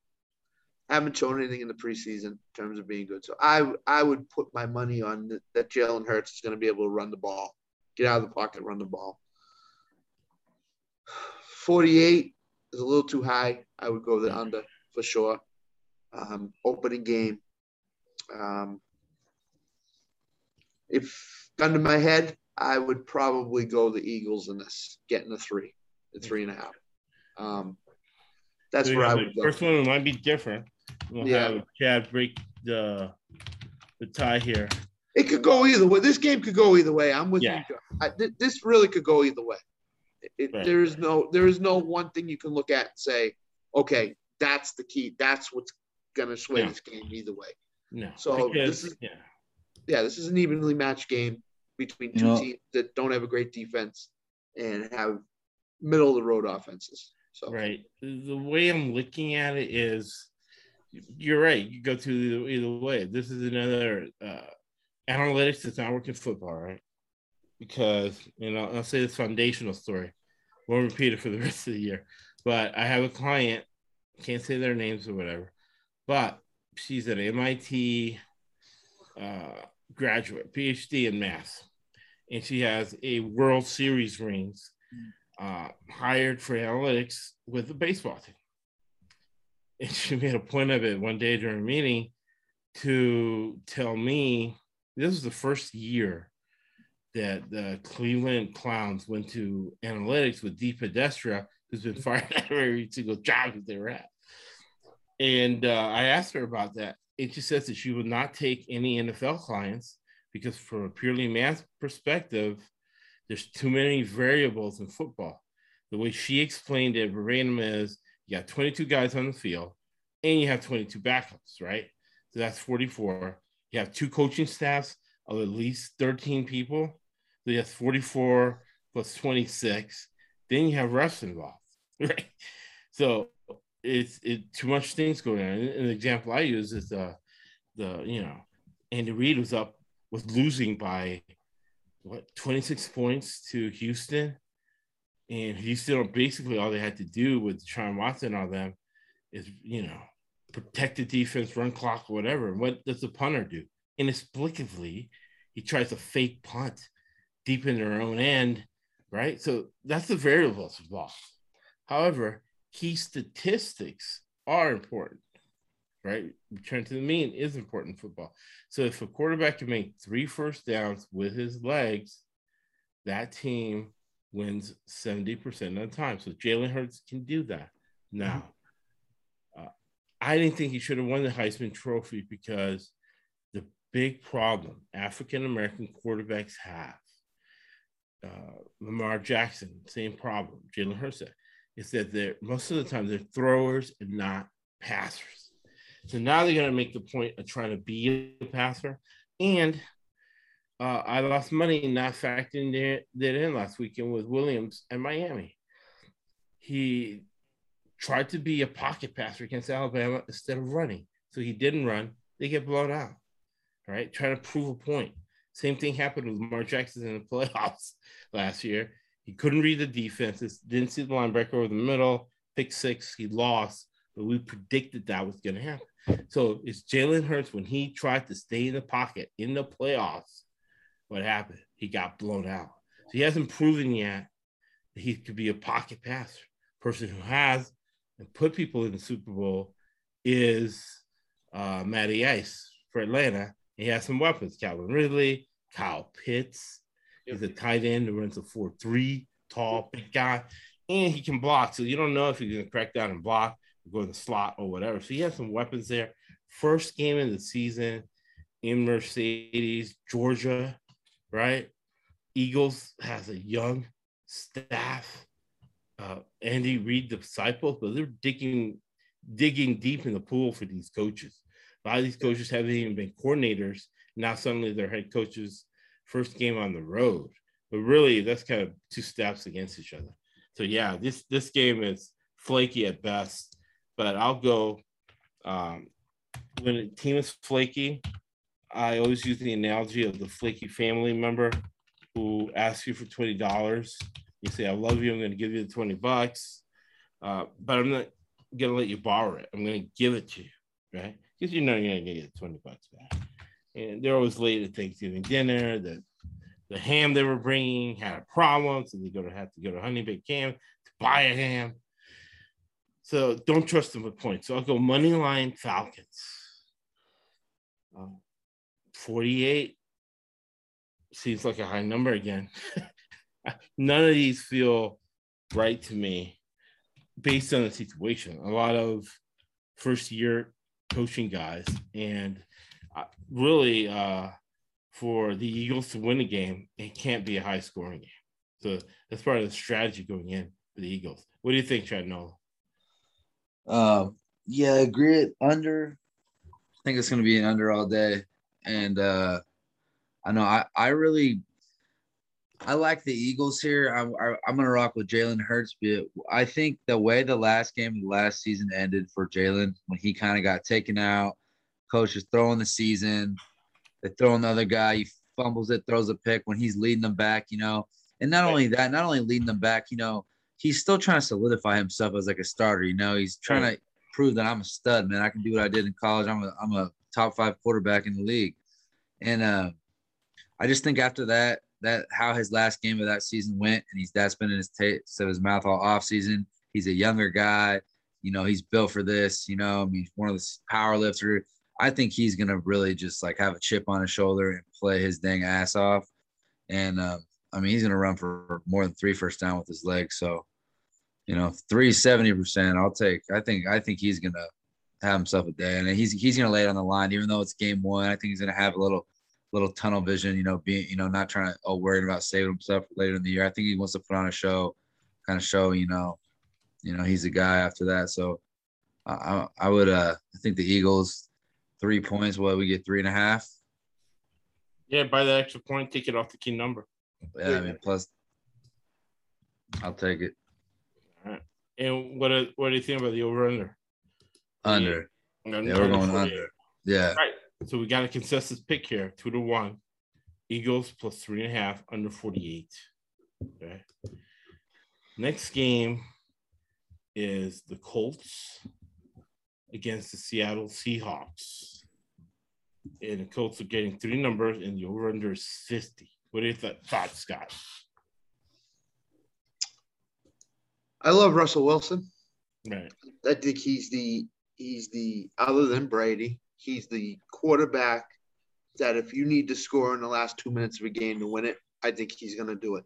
I haven't shown anything in the preseason in terms of being good. So I would put my money on that Jalen Hurts is going to be able to run the ball, get out of the pocket, run the ball. 48 is a little too high. I would go the under for sure. Opening game. If under my head, I would probably go the Eagles in this, getting the 3.5. That's so where I would go. First one might be different. We'll have Chad break the tie here. It could go either way. This game could go either way. I'm with you. This really could go either way. Right. There is no one thing you can look at and say, okay, that's the key. That's what's going to sway this game either way. No. So because, this is an evenly matched game between two teams that don't have a great defense and have middle of the road offenses. So. Right. The way I'm looking at it is, you're right. You go to either way. This is another analytics that's not working football, right? Because, I'll say this foundational story. Won't repeat it for the rest of the year. But I have a client, can't say their names or whatever, but she's an MIT graduate, PhD in math. And she has a World Series rings hired for analytics with the baseball team. and she made a point of it one day during a meeting to tell me, this was the first year that the Cleveland Clowns went to analytics with Dee Pedestra, who's been fired at every single job that they were at. And I asked her about that. And she says that she would not take any NFL clients because from a purely math perspective, there's too many variables in football. The way she explained it verbatim is you got 22 guys on the field and you have 22 backups, right? So that's 44. You have two coaching staffs of at least 13 people. So you have 44 plus 26. Then you have refs involved, right? So it's too much things going on. An example I use is Andy Reid was losing by 26 points to Houston, and Houston basically all they had to do with Deshaun Watson and all them is protect the defense, run clock, whatever. And what does the punter do? Inexplicably, he tries a fake punt deep in their own end, right? So that's the variables involved. However, key statistics are important, right? Return to the mean is important in football. So if a quarterback can make 3 first downs with his legs, that team wins 70% of the time. So Jalen Hurts can do that. Now, I didn't think he should have won the Heisman Trophy because the big problem African-American quarterbacks have, Lamar Jackson, same problem, Jalen Hurts, is that most of the time they're throwers and not passers. So now they're going to make the point of trying to be a passer. And I lost money not factoring that in last weekend with Williams and Miami. He tried to be a pocket passer against Alabama instead of running. So he didn't run. They get blown out, right? Trying to prove a point. Same thing happened with Lamar Jackson in the playoffs last year. He couldn't read the defenses, didn't see the linebacker over the middle, pick 6, he lost, but we predicted that was going to happen. So it's Jalen Hurts, when he tried to stay in the pocket in the playoffs, what happened? He got blown out. So he hasn't proven yet that he could be a pocket passer. Person who has and put people in the Super Bowl is Matty Ice for Atlanta. He has some weapons, Calvin Ridley, Kyle Pitts. He's a tight end who runs a 4-3, tall, big guy, and he can block. So you don't know if he's going to crack down and block or go in the slot or whatever. So he has some weapons there. First game of the season in Mercedes, Georgia, right? Eagles has a young staff. Andy Reid disciples, but they're digging deep in the pool for these coaches. A lot of these coaches haven't even been coordinators. Now suddenly they're head coaches. First game on the road, but really that's kind of two steps against each other. So yeah, this game is flaky at best, but I'll go when a team is flaky, I always use the analogy of the flaky family member who asks you for $20. You say, I love you. I'm going to give you the $20, but I'm not going to let you borrow it. I'm going to give it to you, right? Because you know you're going to get $20 back. And they're always late at Thanksgiving dinner. The ham they were bringing had a problem, so they have to go to Honey Baked Ham to buy a ham. So don't trust them with points. So I'll go money line Falcons. 48 seems like a high number again. None of these feel right to me based on the situation. A lot of first-year coaching guys and really, for the Eagles to win the game, it can't be a high-scoring game. So that's part of the strategy going in for the Eagles. What do you think, Chad Noel? Yeah, I agree. Under. I think it's going to be an under all day. And I know I like the Eagles here. I'm going to rock with Jalen Hurts. But I think the way the last game of the last season ended for Jalen, when he kind of got taken out, coach is throwing the season. They throw another guy. He fumbles it, throws a pick when he's leading them back, And not only leading them back, he's still trying to solidify himself as like a starter, He's trying to prove that I'm a stud, man. I can do what I did in college. I'm a top 5 quarterback in the league. And I just think after that how his last game of that season went, and that's been in his taste of his mouth all offseason. He's a younger guy. you know, he's built for this, you know, I mean, one of the power lifters. I think he's going to really just like have a chip on his shoulder and play his dang ass off. And I mean, he's going to run for more than 3 first down with his legs. So, you know, 370%, I'll take, I think he's going to have himself a day, and he's going to lay it on the line, even though it's game one. I think he's going to have a little tunnel vision, you know, being, you know, not trying to, worried about saving himself later in the year. I think he wants to put on a show, kind of show, you know, he's a guy after that. So I would, I think the Eagles 3 points. What we get 3.5. Yeah. Buy the extra point, take it off the key number. Yeah. I mean, plus I'll take it. All right. And what do you think about the over-under? Under. Yeah, we're going under. Yeah. All right. So we got a consensus pick here, 2-1. Eagles plus 3.5, under 48. Okay. Next game is the Colts against the Seattle Seahawks. And the Colts are getting 3 numbers, and the over-under is 50. What are your thoughts, Scott? I love Russell Wilson. Right. I think he's the other than Brady, he's the quarterback that if you need to score in the last 2 minutes of a game to win it, I think he's going to do it.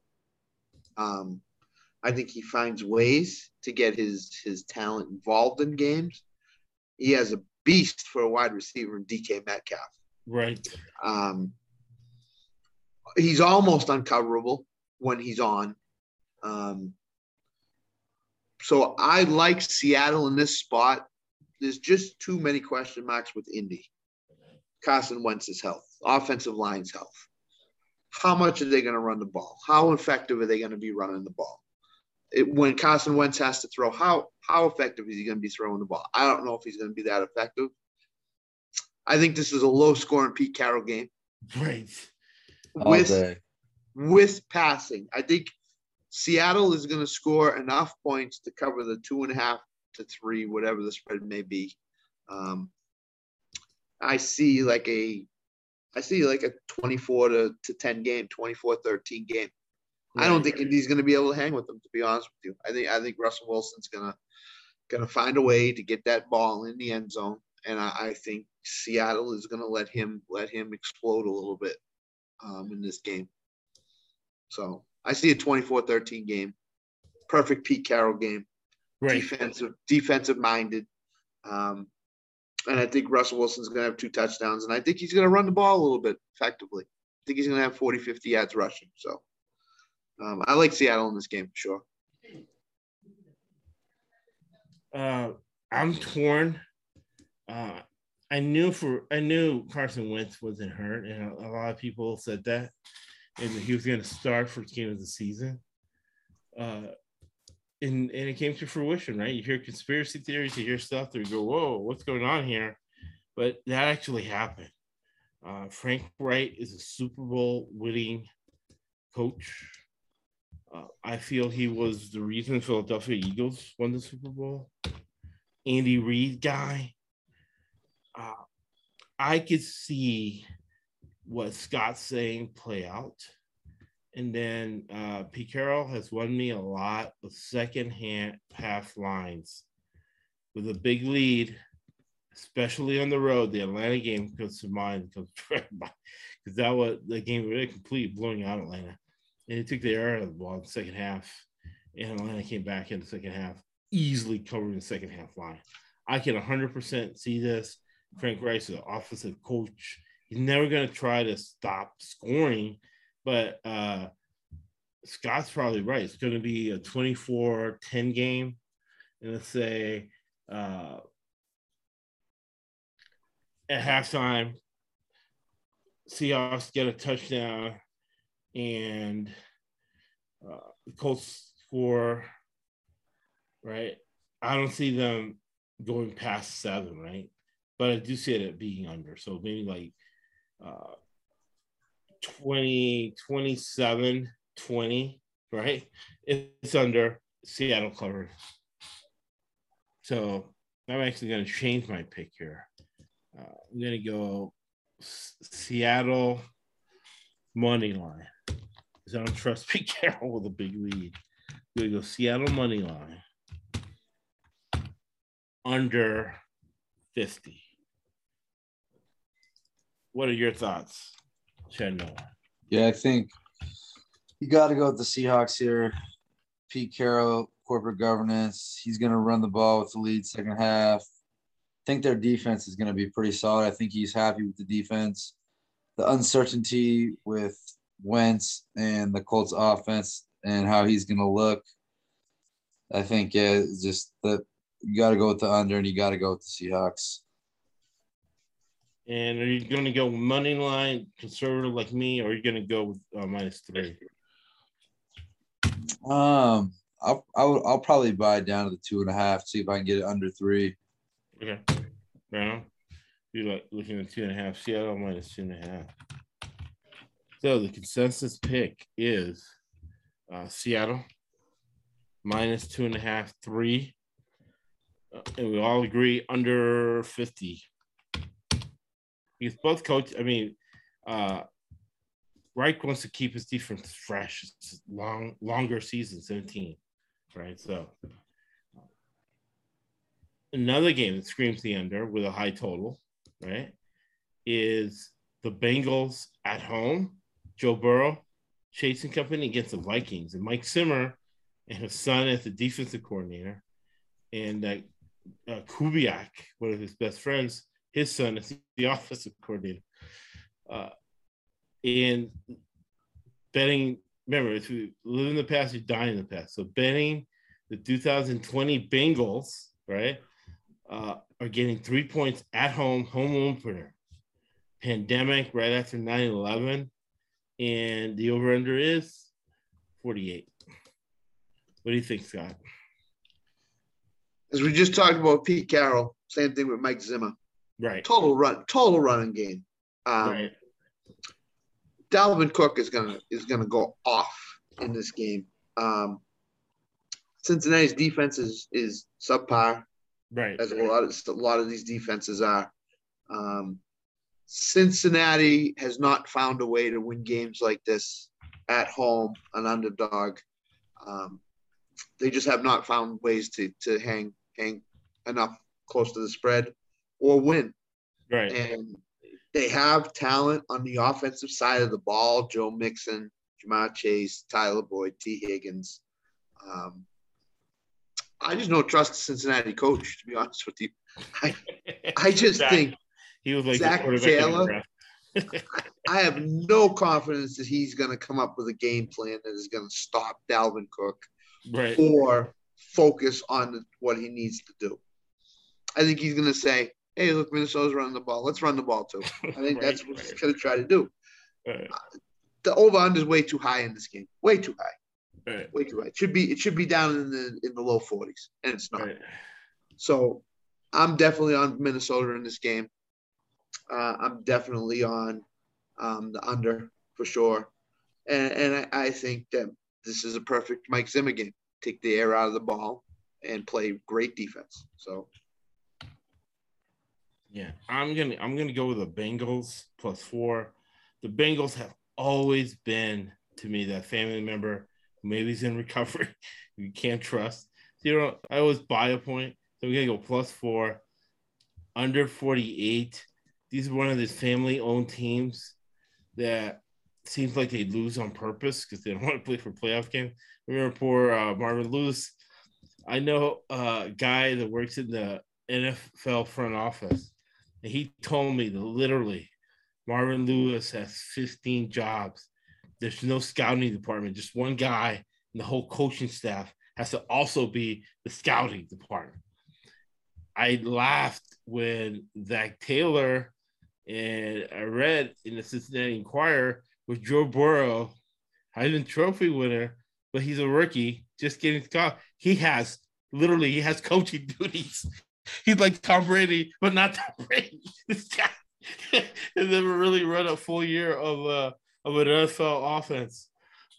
I think he finds ways to get his talent involved in games. He has a beast for a wide receiver in DK Metcalf. Right. He's almost uncoverable when he's on. So I like Seattle in this spot. There's just too many question marks with Indy. Carson Wentz's health, offensive line's health. How much are they going to run the ball? How effective are they going to be running the ball? When Carson Wentz has to throw, how effective is he going to be throwing the ball? I don't know if he's going to be that effective. I think this is a low-scoring Pete Carroll game. Right. With passing. I think Seattle is going to score enough points to cover the 2.5 to 3, whatever the spread may be. I see like a 24-10 game, 24-13 game. I don't think Indy's going to be able to hang with them, to be honest with you. I think Russell Wilson's going to find a way to get that ball in the end zone, and I think Seattle is going to let him explode a little bit in this game. So I see a 24-13 game, perfect Pete Carroll game, right. defensive-minded. And I think Russell Wilson's going to have 2 touchdowns, and I think he's going to run the ball a little bit effectively. I think he's going to have 40, 50 yards rushing. So I like Seattle in this game for sure. I'm torn. I knew Carson Wentz wasn't hurt, and a lot of people said that. And he was going to start first game of the season. And it came to fruition, right? You hear conspiracy theories, you hear stuff that you go, whoa, what's going on here? But that actually happened. Frank Wright is a Super Bowl winning coach. I feel he was the reason Philadelphia Eagles won the Super Bowl. Andy Reid guy. I could see what Scott's saying play out. And then Pete Carroll has won me a lot of second-hand half lines with a big lead, especially on the road. The Atlanta game comes to mind because that was the game really complete blowing out Atlanta. And it took the air out of the ball in the second half, and Atlanta came back in the second half, easily covering the second half line. I can 100% see this. Frank Reich is an offensive coach. He's never going to try to stop scoring, but Scott's probably right. It's going to be a 24-10 game. And let's say at halftime, Seahawks get a touchdown, and the Colts score, right? I don't see them going past 7, right? But I do see it being under. So maybe like 27-20, right? It's under. Seattle cover. So I'm actually going to change my pick here. I'm going to go Seattle money line, because I don't trust Pete Carroll with a big lead. I'm going to go Seattle money line. under 50. What are your thoughts, Chad Miller? Yeah, I think you got to go with the Seahawks here. Pete Carroll, corporate governance. He's going to run the ball with the lead second half. I think their defense is going to be pretty solid. I think he's happy with the defense. The uncertainty with Wentz and the Colts offense and how he's going to look, I think, yeah, just that you got to go with the under and you got to go with the Seahawks. And are you going to go money line conservative like me, or are you going to go -3? I'll probably buy it down to the 2.5. See if I can get it under 3. Okay, right on. You're like looking at 2.5. Seattle -2.5. So the consensus pick is Seattle -2.5, 3, and we all agree under 50. Because both coaches, I mean, Reich wants to keep his defense fresh. It's longer season, 17, right? So another game that screams the under with a high total, right, is the Bengals at home, Joe Burrow, Chase and company against the Vikings. And Mike Zimmer and his son as the defensive coordinator, and Kubiak, one of his best friends, his son is the offensive coordinator. And betting, remember, if you live in the past, you die in the past. So betting the 2020 Bengals, right, are getting 3 points at home, home opener. Pandemic right after 9/11. And the over-under is 48. What do you think, Scott? As we just talked about Pete Carroll, same thing with Mike Zimmer. Right. Total running game. Right. Dalvin Cook is gonna go off in this game. Cincinnati's defense is subpar. Right. As a lot of these defenses are. Cincinnati has not found a way to win games like this at home, an underdog. They just have not found ways to hang enough close to the spread or win. Right. And they have talent on the offensive side of the ball. Joe Mixon, Jamar Chase, Tyler Boyd, T. Higgins. I just don't trust the Cincinnati coach, to be honest with you. I just think he was like Zach Taylor. I have no confidence that he's going to come up with a game plan that is going to stop Dalvin Cook, right, or focus on what he needs to do. I think he's going to say, hey, look, Minnesota's running the ball. Let's run the ball, too. I think that's what he's going to try to do. Right. The over-under is way too high in this game. Way too high. Right. Way too high. It should be down in the low 40s, and it's not. Right. So I'm definitely on Minnesota in this game. I'm definitely on the under for sure. And I think that this is a perfect Mike Zimmer game. Take the air out of the ball and play great defense. So – yeah, I'm gonna go with the Bengals +4. The Bengals have always been to me that family member who maybe is in recovery, you can't trust. So, you know, I always buy a point, so we're gonna go +4, under 48. These are one of these family-owned teams that seems like they lose on purpose because they don't want to play for a playoff game. Remember poor Marvin Lewis. I know a guy that works in the NFL front office. And he told me that literally Marvin Lewis has 15 jobs. There's no scouting department. Just one guy and the whole coaching staff has to also be the scouting department. I laughed when Zach Taylor, and I read in the Cincinnati Enquirer, with Joe Burrow, Heisman Trophy winner, but he's a rookie, just getting caught. He has coaching duties. He's like Tom Brady, but not Tom Brady. This guy has never really run a full year of an NFL offense.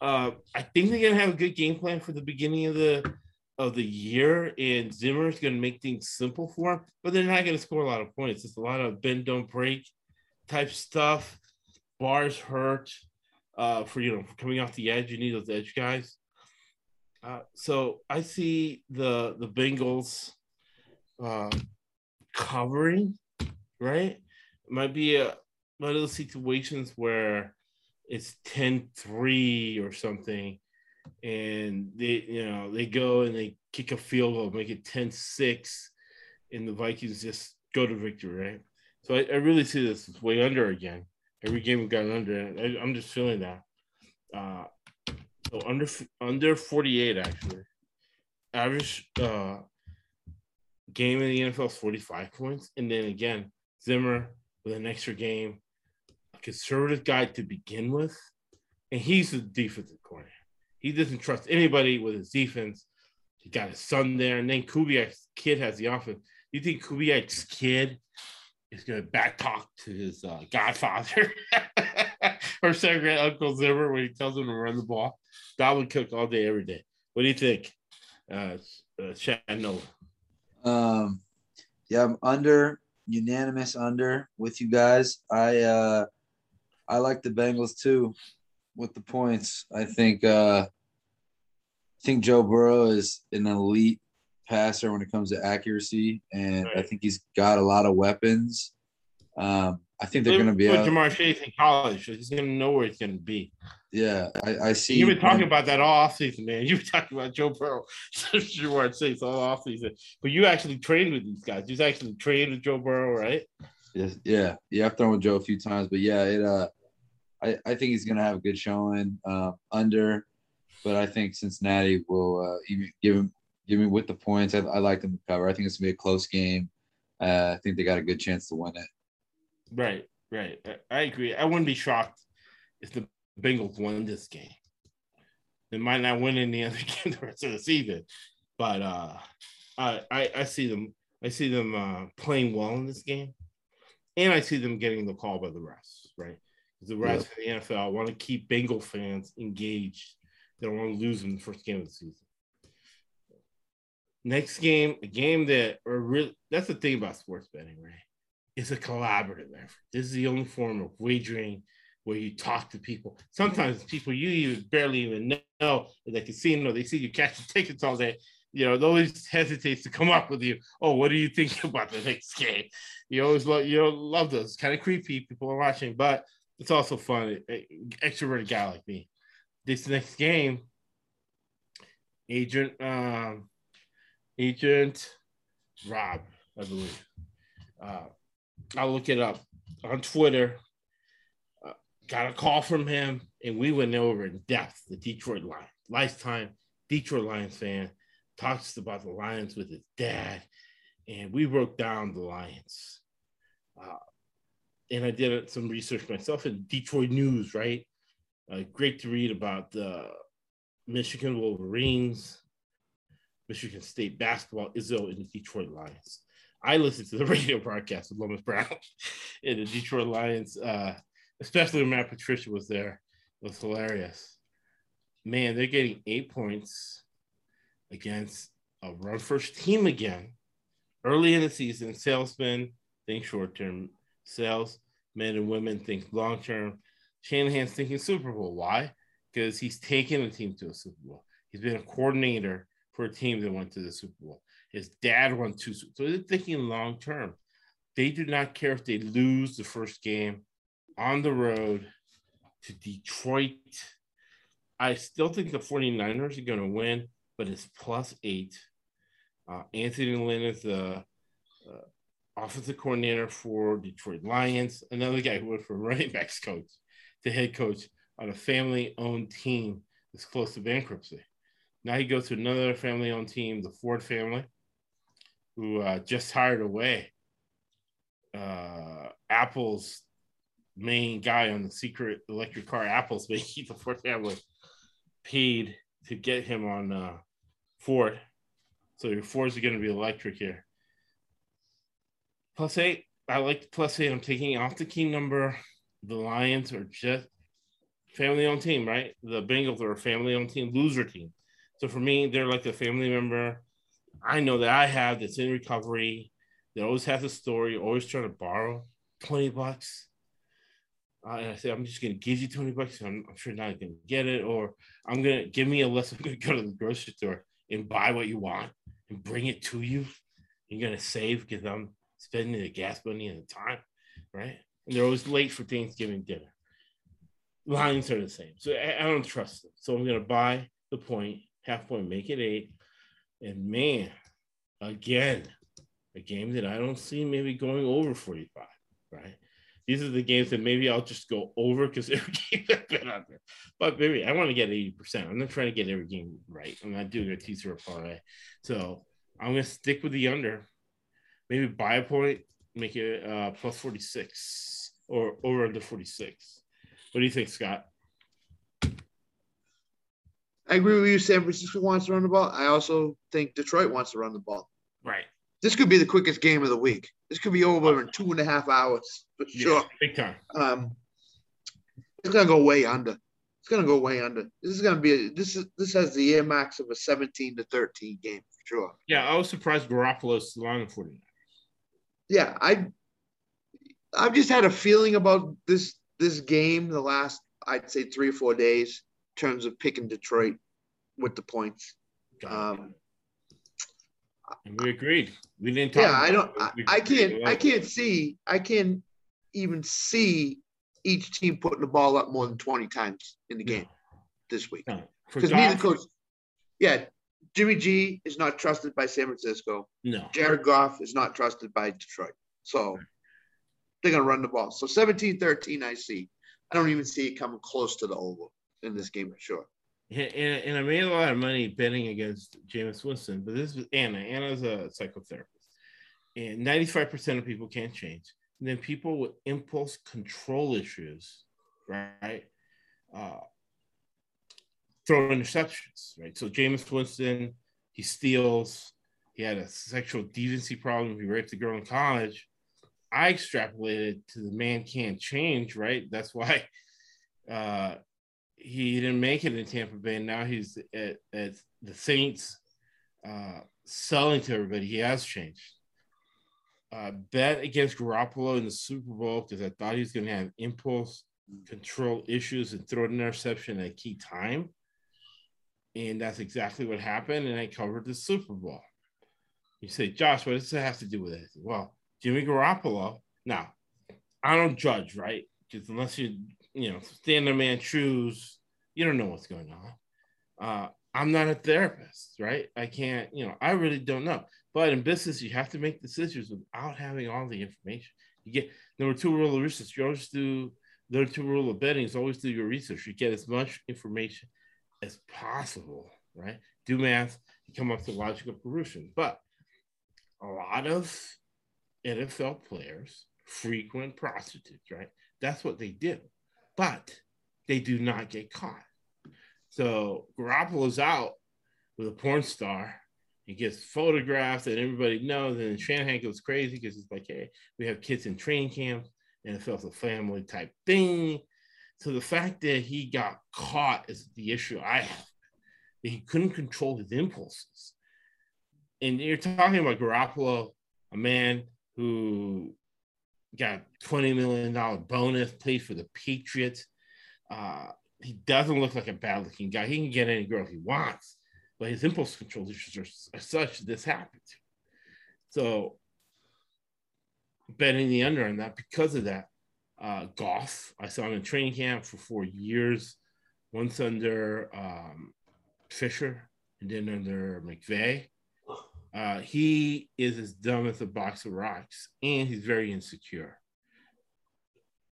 I think they're gonna have a good game plan for the beginning of the year, and Zimmer's gonna make things simple for him. But they're not gonna score a lot of points. It's a lot of bend don't break type stuff. Bars hurt for coming off the edge. You need those edge guys. So I see the Bengals. covering, right? It might be one of those situations where it's 10-3 or something, and they, you know, they go and they kick a field goal, make it 10-6, and the Vikings just go to victory, right? So I really see this as way under again. Every game we've gotten under. I'm just feeling that. So under 48, actually. Average game in the NFL is 45 points. And then, again, Zimmer with an extra game, a conservative guy to begin with. And he's the defensive corner. He doesn't trust anybody with his defense. He got his son there. And then Kubiak's kid has the offense. You think Kubiak's kid is going to back talk to his godfather or second Uncle Zimmer when he tells him to run the ball? Dalvin Cook all day, every day. What do you think, Chad Nolan? Yeah, I'm under, unanimous under with you guys. I like the Bengals too with the points. I think Joe Burrow is an elite passer when it comes to accuracy, and right. I think he's got a lot of weapons. I think they're going to be out. Jamar Chase in college, he's going to know where he's going to be. Yeah, I see. You've been talking about that all offseason, man. You've been talking about Joe Burrow, Jamar Chase all offseason, but you actually trained with these guys. You've actually trained with Joe Burrow, right? Yes, yeah. I've thrown with Joe a few times, but yeah, I think he's going to have a good showing under, but I think Cincinnati will even give him. Give me with the points. I like them to cover. I think it's going to be a close game. I think they got a good chance to win it. Right. I agree. I wouldn't be shocked if the Bengals won this game. They might not win any other game the rest of the season, but I see them. I see them playing well in this game, and I see them getting the call by the refs. Right, because the refs of the NFL want to keep Bengal fans engaged. They don't want to lose in the first game of the season. Next game, a game that are really – that's the thing about sports betting, right? It's a collaborative effort. This is the only form of wagering where you talk to people. Sometimes people you even barely even know at the casino. They see you catching tickets all day. You know, they always hesitates to come up with you. Oh, what do you think about the next game? You always love those. It's kind of creepy. People are watching, but it's also fun. An extroverted guy like me. This next game, Agent Rob, I believe. I'll look it up on Twitter. Got a call from him, and we went over in depth the Detroit Lions. Lifetime Detroit Lions fan talks about the Lions with his dad, and we broke down the Lions. And I did some research myself in Detroit News, right? Great to read about the Michigan Wolverines. Michigan State basketball, Izzo, and the Detroit Lions. I listened to the radio broadcast with Lomas Brown and the Detroit Lions, especially when Matt Patricia was there. It was hilarious. Man, they're getting 8 points against a run-first team again. Early in the season, salesmen think short-term. Sales, men and women think long-term. Shanahan's thinking Super Bowl. Why? Because he's taken a team to a Super Bowl. He's been a coordinator for a team that went to the Super Bowl. His dad won 2. So they're thinking long-term. They do not care if they lose the first game on the road to Detroit. I still think the 49ers are going to win, but it's +8. Anthony Lynn is the offensive coordinator for Detroit Lions, another guy who went from running backs coach to head coach on a family-owned team that's close to bankruptcy. Now he goes to another family-owned team, the Ford family, who just hired away Apple's main guy on the secret electric car, Apple's, but the Ford family paid to get him on Ford. So your Fords are going to be electric here. +8. I like the +8. I'm taking off the key number. The Lions are just family-owned team, right? The Bengals are a family-owned team, loser team. So for me, they're like a family member I know that I have that's in recovery, that always has a story, always trying to borrow $20. And I say, I'm just going to give you $20. I'm sure not going to get it. Or I'm going to give me a list. I'm going to go to the grocery store and buy what you want and bring it to you. You're going to save because I'm spending the gas money at the time, right? And they're always late for Thanksgiving dinner. Lines are the same. So I don't trust them. So I'm going to buy the point, half point, make it 8. And, man, again, a game that I don't see maybe going over 45, right? These are the games that maybe I'll just go over because every game I've been on there. But maybe I want to get 80%. I'm not trying to get every game right. I'm not doing a teaser parlay. So I'm going to stick with the under. Maybe buy a point, make it plus 46 or over under 46. What do you think, Scott? I agree with you. San Francisco wants to run the ball. I also think Detroit wants to run the ball. Right. This could be the quickest game of the week. This could be over in 2.5 hours for sure. Yeah, big time. It's gonna go way under. This is gonna be this has the earmarks of a 17-13 game for sure. Yeah, I was surprised Garoppolo's still on the 49ers. Yeah, I've just had a feeling about this game the last I'd say 3 or 4 days in terms of picking Detroit with the points. And we agreed. We didn't talk. Yeah, I don't. I can't even see each team putting the ball up more than 20 times in the game this week. Because neither coach. Yeah, Jimmy G is not trusted by San Francisco. No, Jared Goff is not trusted by Detroit. So they're gonna run the ball. So 17-13, I see. I don't even see it coming close to the over in this game for sure. And I made a lot of money betting against Jameis Winston, but this was Anna. Anna's a psychotherapist. And 95% of people can't change. And then people with impulse control issues, right, throw interceptions, right? So Jameis Winston, he steals. He had a sexual deviancy problem. He raped a girl in college. I extrapolated to the man can't change, right? That's why he didn't make it in Tampa Bay, and now he's at the Saints selling to everybody. He has changed. Bet against Garoppolo in the Super Bowl because I thought he was going to have impulse control issues and throw an interception at a key time, and that's exactly what happened, and I covered the Super Bowl. You say, Josh, what does that have to do with it? Well, Jimmy Garoppolo, now, I don't judge, right? Because unless you stand in man's shoes, you don't know what's going on. I'm not a therapist, right? I can't, I really don't know. But in business, you have to make decisions without having all the information. You get number 2 rule of research. You always do number 2 rule of betting is always do your research. You get as much information as possible, right? Do math, you come up to logical conclusion. But a lot of NFL players, frequent prostitutes, right? That's what they do. But they do not get caught. So Garoppolo's out with a porn star. He gets photographed and everybody knows. And Shanahan goes crazy because it's like, hey, we have kids in training camp and it felt a family type thing. So the fact that he got caught is the issue I have. That he couldn't control his impulses. And you're talking about Garoppolo, a man who got a $20 million bonus, played for the Patriots. He doesn't look like a bad-looking guy. He can get any girl he wants, but his impulse control issues are such that this happened. So betting the under on that because of that. Goff, I saw him in training camp for 4 years, once under Fisher and then under McVay. He is as dumb as a box of rocks, and he's very insecure.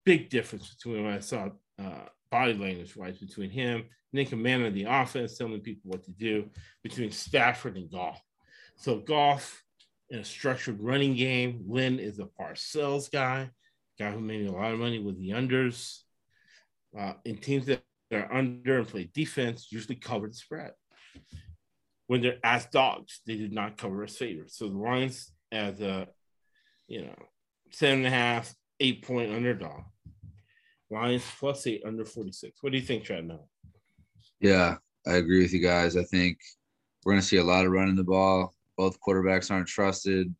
Big difference between what I saw body language-wise between him, Nick Amanda of the offense, telling people what to do, between Stafford and Goff. So Goff, in a structured running game, Lynn is a Parcells guy who made a lot of money with the unders. And teams that are under and play defense usually cover the spread. When they're as dogs, they did not cover as favorites. So the Lions as a, 7.5, 8-point underdog. Lions plus 8 under 46. What do you think, Chad? No. Yeah, I agree with you guys. I think we're going to see a lot of running the ball. Both quarterbacks aren't trusted.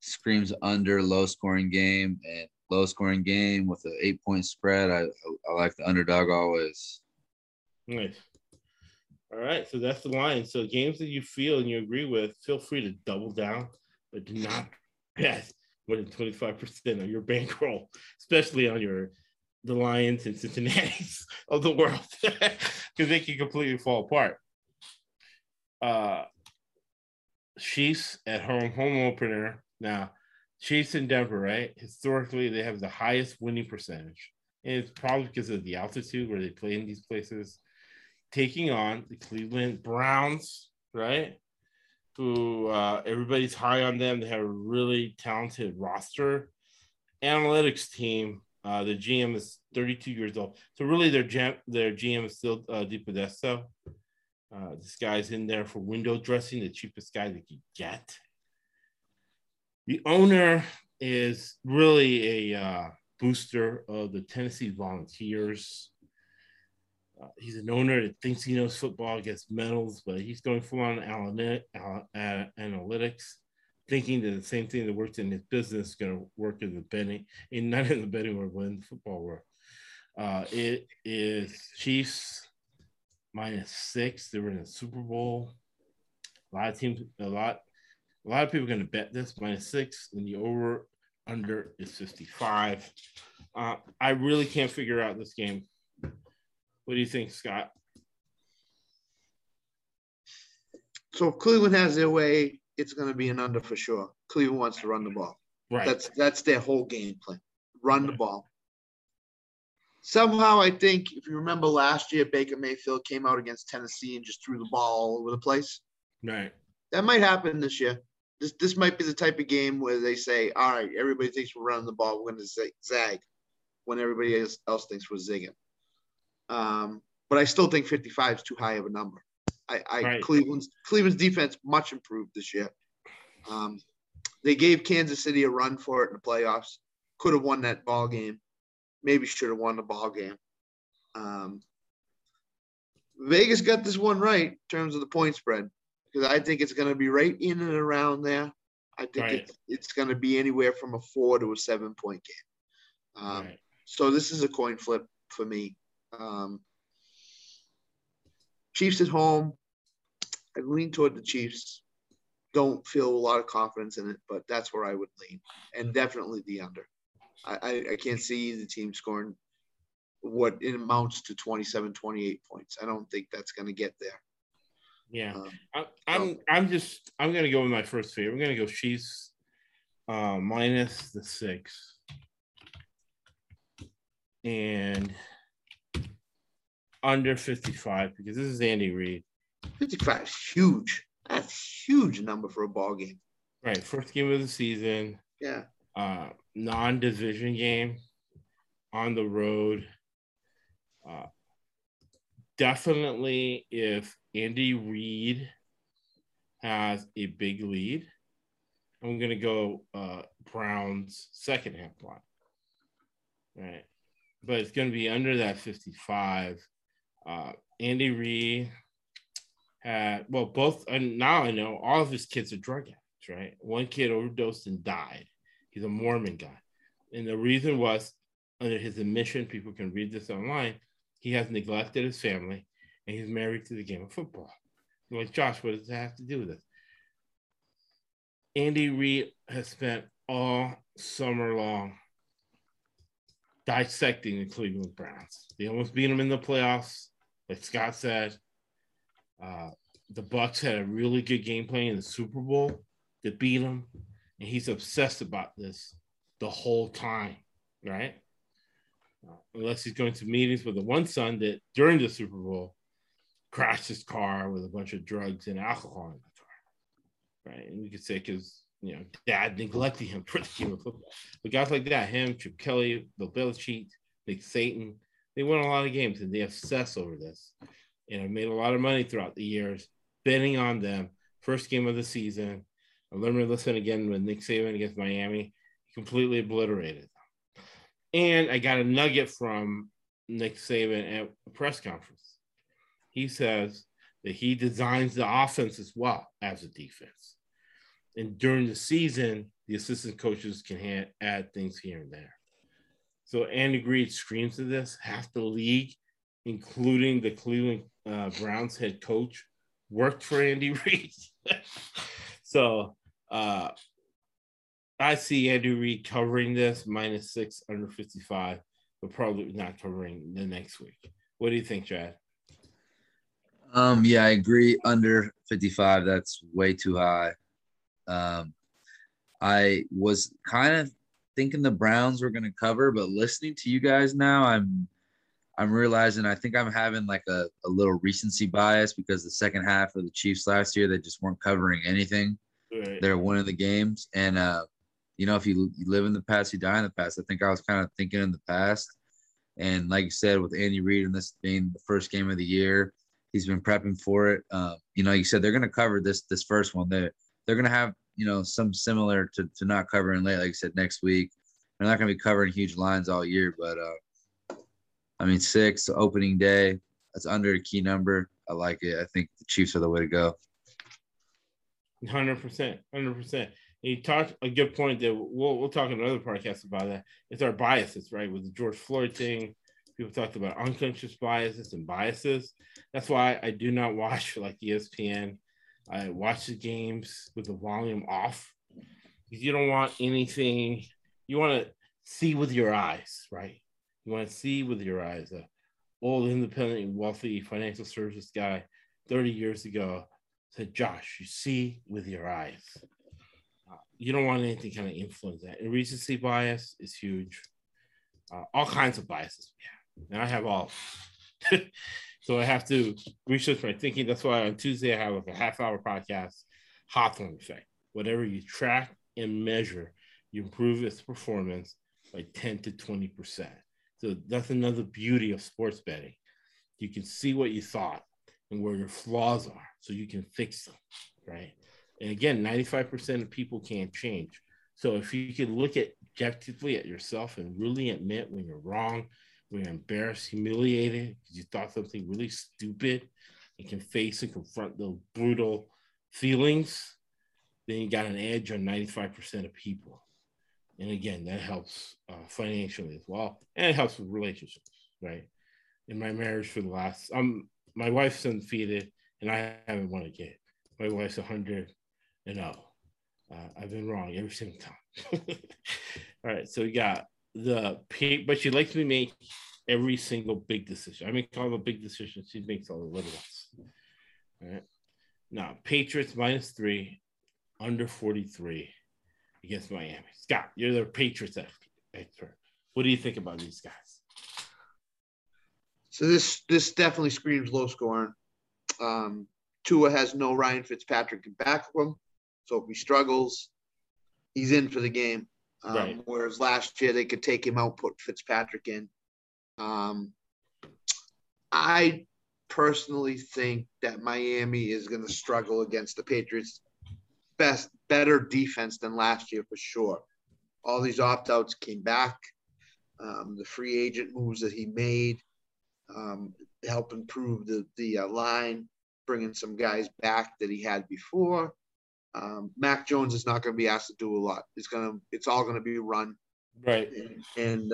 Screams under, low-scoring game. And low-scoring game with an 8-point spread. I like the underdog always. Nice. All right, so that's the line. So games that you feel and you agree with, feel free to double down but do not pass more than 25% of your bankroll, especially on the Lions and Cincinnati's of the world, because they can completely fall apart. Chiefs at home opener. Now, Chiefs in Denver, right? Historically, they have the highest winning percentage. And it's probably because of the altitude where they play in these places. Taking on the Cleveland Browns, right? Who everybody's high on them. They have a really talented roster. Analytics team. The GM is 32 years old. So really their GM is still Deep Modesto. This guy's in there for window dressing, the cheapest guy they could get. The owner is really a booster of the Tennessee Volunteers. He's an owner that thinks he knows football, gets medals, but he's going full on analytics, thinking that the same thing that works in his business is going to work in the betting, and not in the betting world, but in the football world. It is Chiefs -6. They were in the Super Bowl. A lot of people are going to bet this, -6, and the over/under is 55. I really can't figure out this game. What do you think, Scott? So if Cleveland has their way, it's going to be an under for sure. Cleveland wants to run the ball. Right. That's their whole game plan. Run the ball. Somehow, I think, if you remember last year, Baker Mayfield came out against Tennessee and just threw the ball all over the place. Right. That might happen this year. This might be the type of game where they say, all right, everybody thinks we're running the ball. We're going to zag when everybody else thinks we're zigging. But I still think 55 is too high of a number. Right. Cleveland's defense much improved this year. They gave Kansas City a run for it in the playoffs. Could have won that ball game. Maybe should have won the ball game. Vegas got this one right in terms of the point spread, because I think it's going to be right in and around there. I think it's going to be anywhere from a 4 to a 7-point game. So this is a coin flip for me. Chiefs at home. I lean toward the Chiefs. Don't feel a lot of confidence in it, but that's where I would lean. And definitely the under. I can't see the team scoring what it amounts to 27, 28 points. I don't think that's going to get there. Yeah. I'm going to go with my first favorite. I'm going to go Chiefs minus the 6. And under 55, because this is Andy Reid. 55 is huge. That's a huge number for a ball game. Right, first game of the season. Yeah. Non-division game on the road. Definitely, if Andy Reid has a big lead, I'm going to go Browns second half line. Right, but it's going to be under that 55. Andy Reid had, well, both, and now I know all of his kids are drug addicts, right? One kid overdosed and died. He's a Mormon guy. And the reason was, under his admission, people can read this online, he has neglected his family and he's married to the game of football. You're like, Josh, what does that have to do with this? Andy Reid has spent all summer long dissecting the Cleveland Browns. They almost beat them in the playoffs, like Scott said. The Bucs had a really good game plan in the Super Bowl to beat them, and he's obsessed about this the whole time, right? Unless he's going to meetings with the one son that during the Super Bowl crashed his car with a bunch of drugs and alcohol in the car, right? And you could say because, you know, dad neglected him for the game of football. But guys like that, him, Chip Kelly, Bill Belichick, Nick Saban, they won a lot of games and they obsess over this. And I made a lot of money throughout the years betting on them. First game of the season, I remember listening again with Nick Saban against Miami. He completely obliterated them. And I got a nugget from Nick Saban at a press conference. He says that he designs the offense as well as the defense. And during the season, the assistant coaches can add things here and there. So Andy Reid screams to this. Half the league, including the Cleveland Browns head coach, worked for Andy Reid. So I see Andy Reid covering this -6 under 55, but probably not covering the next week. What do you think, Chad? Yeah, I agree. Under 55, that's way too high. I was kind of thinking the Browns were going to cover, but listening to you guys now, I'm realizing I think I'm having like a little recency bias because the second half of the Chiefs last year, they just weren't covering anything. Right. They're winning the games. And, you know, if you live in the past, you die in the past. I think I was kind of thinking in the past. And like you said, with Andy Reid and this being the first game of the year, he's been prepping for it. You know, you said they're going to cover this first one. They're going to have, you know, some similar to not covering late, like you said, next week. They're not going to be covering huge lines all year, but I mean, 6 opening day. That's under a key number. I like it. I think the Chiefs are the way to go. 100%. You talked a good point that we'll talk in another podcast about that. It's our biases, right? With the George Floyd thing, people talked about unconscious biases and biases. That's why I do not watch like ESPN. I watch the games with the volume off because you don't want anything. You want to see with your eyes, right? You want to see with your eyes. An old, independent, wealthy financial services guy 30 years ago said, Josh, you see with your eyes. You don't want anything kind of influence that. And recency bias is huge. All kinds of biases. Yeah. And I have all. So I have to research my thinking. That's why on Tuesday I have like a half-hour podcast, Hawthorne effect. Whatever you track and measure, you improve its performance by 10 to 20%. So that's another beauty of sports betting. You can see what you thought and where your flaws are so you can fix them, right? And again, 95% of people can't change. So if you can look at objectively at yourself and really admit when you're wrong, when you're embarrassed, humiliated, because you thought something really stupid, and can face and confront those brutal feelings, then you got an edge on 95% of people. And again, that helps financially as well. And it helps with relationships, right? In my marriage for the last, my wife's undefeated and I haven't won a game. My wife's 100-0. I've been wrong every single time. All right, so we got the pay, but she likes me make every single big decision. I make all the big decisions. She makes all the little ones. All right. Now, Patriots -3, under 43 against Miami. Scott, you're the Patriots expert. What do you think about these guys? So this definitely screams low scoring. Tua has no Ryan Fitzpatrick in back of him. So if he struggles, he's in for the game. Right. Whereas last year they could take him out, put Fitzpatrick in. I personally think that Miami is going to struggle against the Patriots. Better defense than last year for sure. All these opt-outs came back. The free agent moves that he made help improve the line, bringing some guys back that he had before. Mac Jones is not going to be asked to do a lot. It's all going to be run. Right. And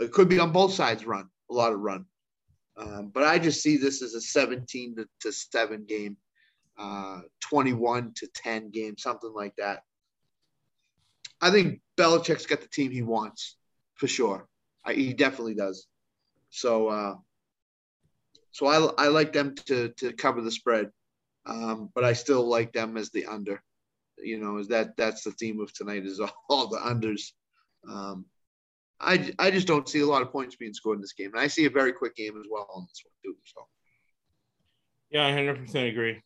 it could be on both sides run, a lot of run. But I just see this as a 17-7 game, 21-10 game, something like that. I think Belichick's got the team he wants for sure. He definitely does. So I like them to cover the spread. But I still like them as the under, you know, is that's the theme of tonight is all the unders. I just don't see a lot of points being scored in this game. And I see a very quick game as well on this one too. So. Yeah, I 100% agree.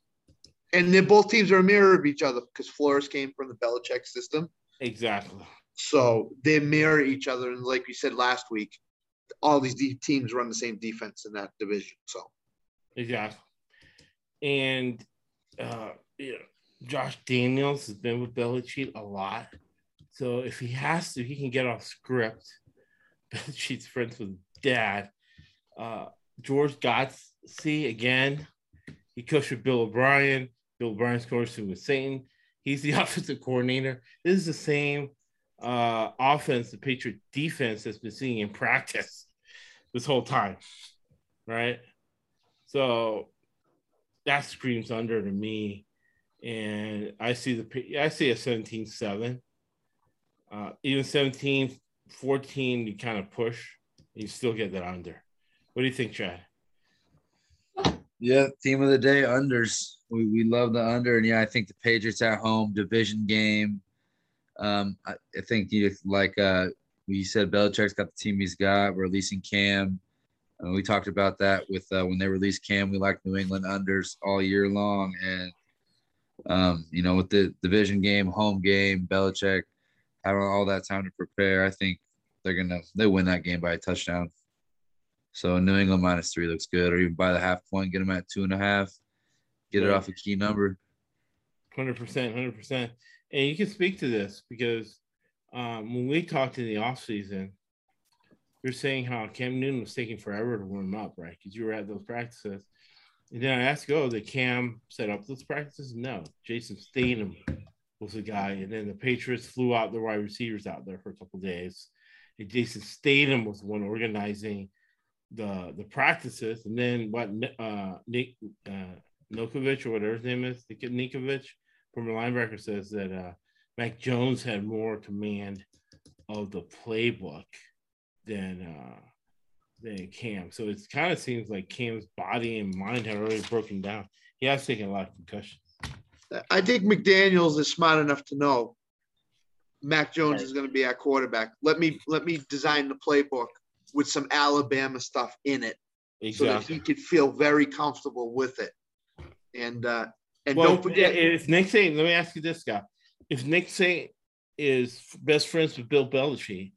And they're both teams are a mirror of each other because Flores came from the Belichick system. Exactly. So they mirror each other. And like we said last week, all these teams run the same defense in that division. So. Exactly. And you know, Josh Daniels has been with Belichick a lot. So if he has to, he can get off script. Belichick's friends with dad. George Godsey, again, he coached with Bill O'Brien. Bill O'Brien's coaching with Satan. He's the offensive coordinator. This is the same offense the Patriot defense has been seeing in practice this whole time, right? So that screams under to me, and I see a 17-7. Even 17, 14, you kind of push. You still get that under. What do you think, Chad? Yeah, theme of the day, unders. We love the under. And, yeah, I think the Patriots at home, division game. I think, you said, Belichick's got the team he's got. We're releasing Cam. We talked about that with when they released Cam. We like New England unders all year long. And, with the division game, home game, Belichick having all that time to prepare, I think they win that game by a touchdown. So New England -3 looks good, or even by the half point, get them at 2.5, get it off a key number. 100%. And you can speak to this because when we talked in the offseason, you're saying how Cam Newton was taking forever to warm up, right? Because you were at those practices. And then I asked, did Cam set up those practices? No. Jason Statham was the guy. And then the Patriots flew out their wide receivers out there for a couple of days. And Jason Statham was the one organizing the practices. And then Nick Nokovich, or whatever his name is, Nikovich, former linebacker, says that Mac Jones had more command of the playbook than Cam. So it kind of seems like Cam's body and mind had already broken down. He has taken a lot of concussions. I think McDaniels is smart enough to know Mac Jones is going to be our quarterback. Let me design the playbook with some Alabama stuff in it, so that he could feel very comfortable with it. And don't forget, if Nick Saban, let me ask you this, guy. If Nick Saban is best friends with Bill Belichick,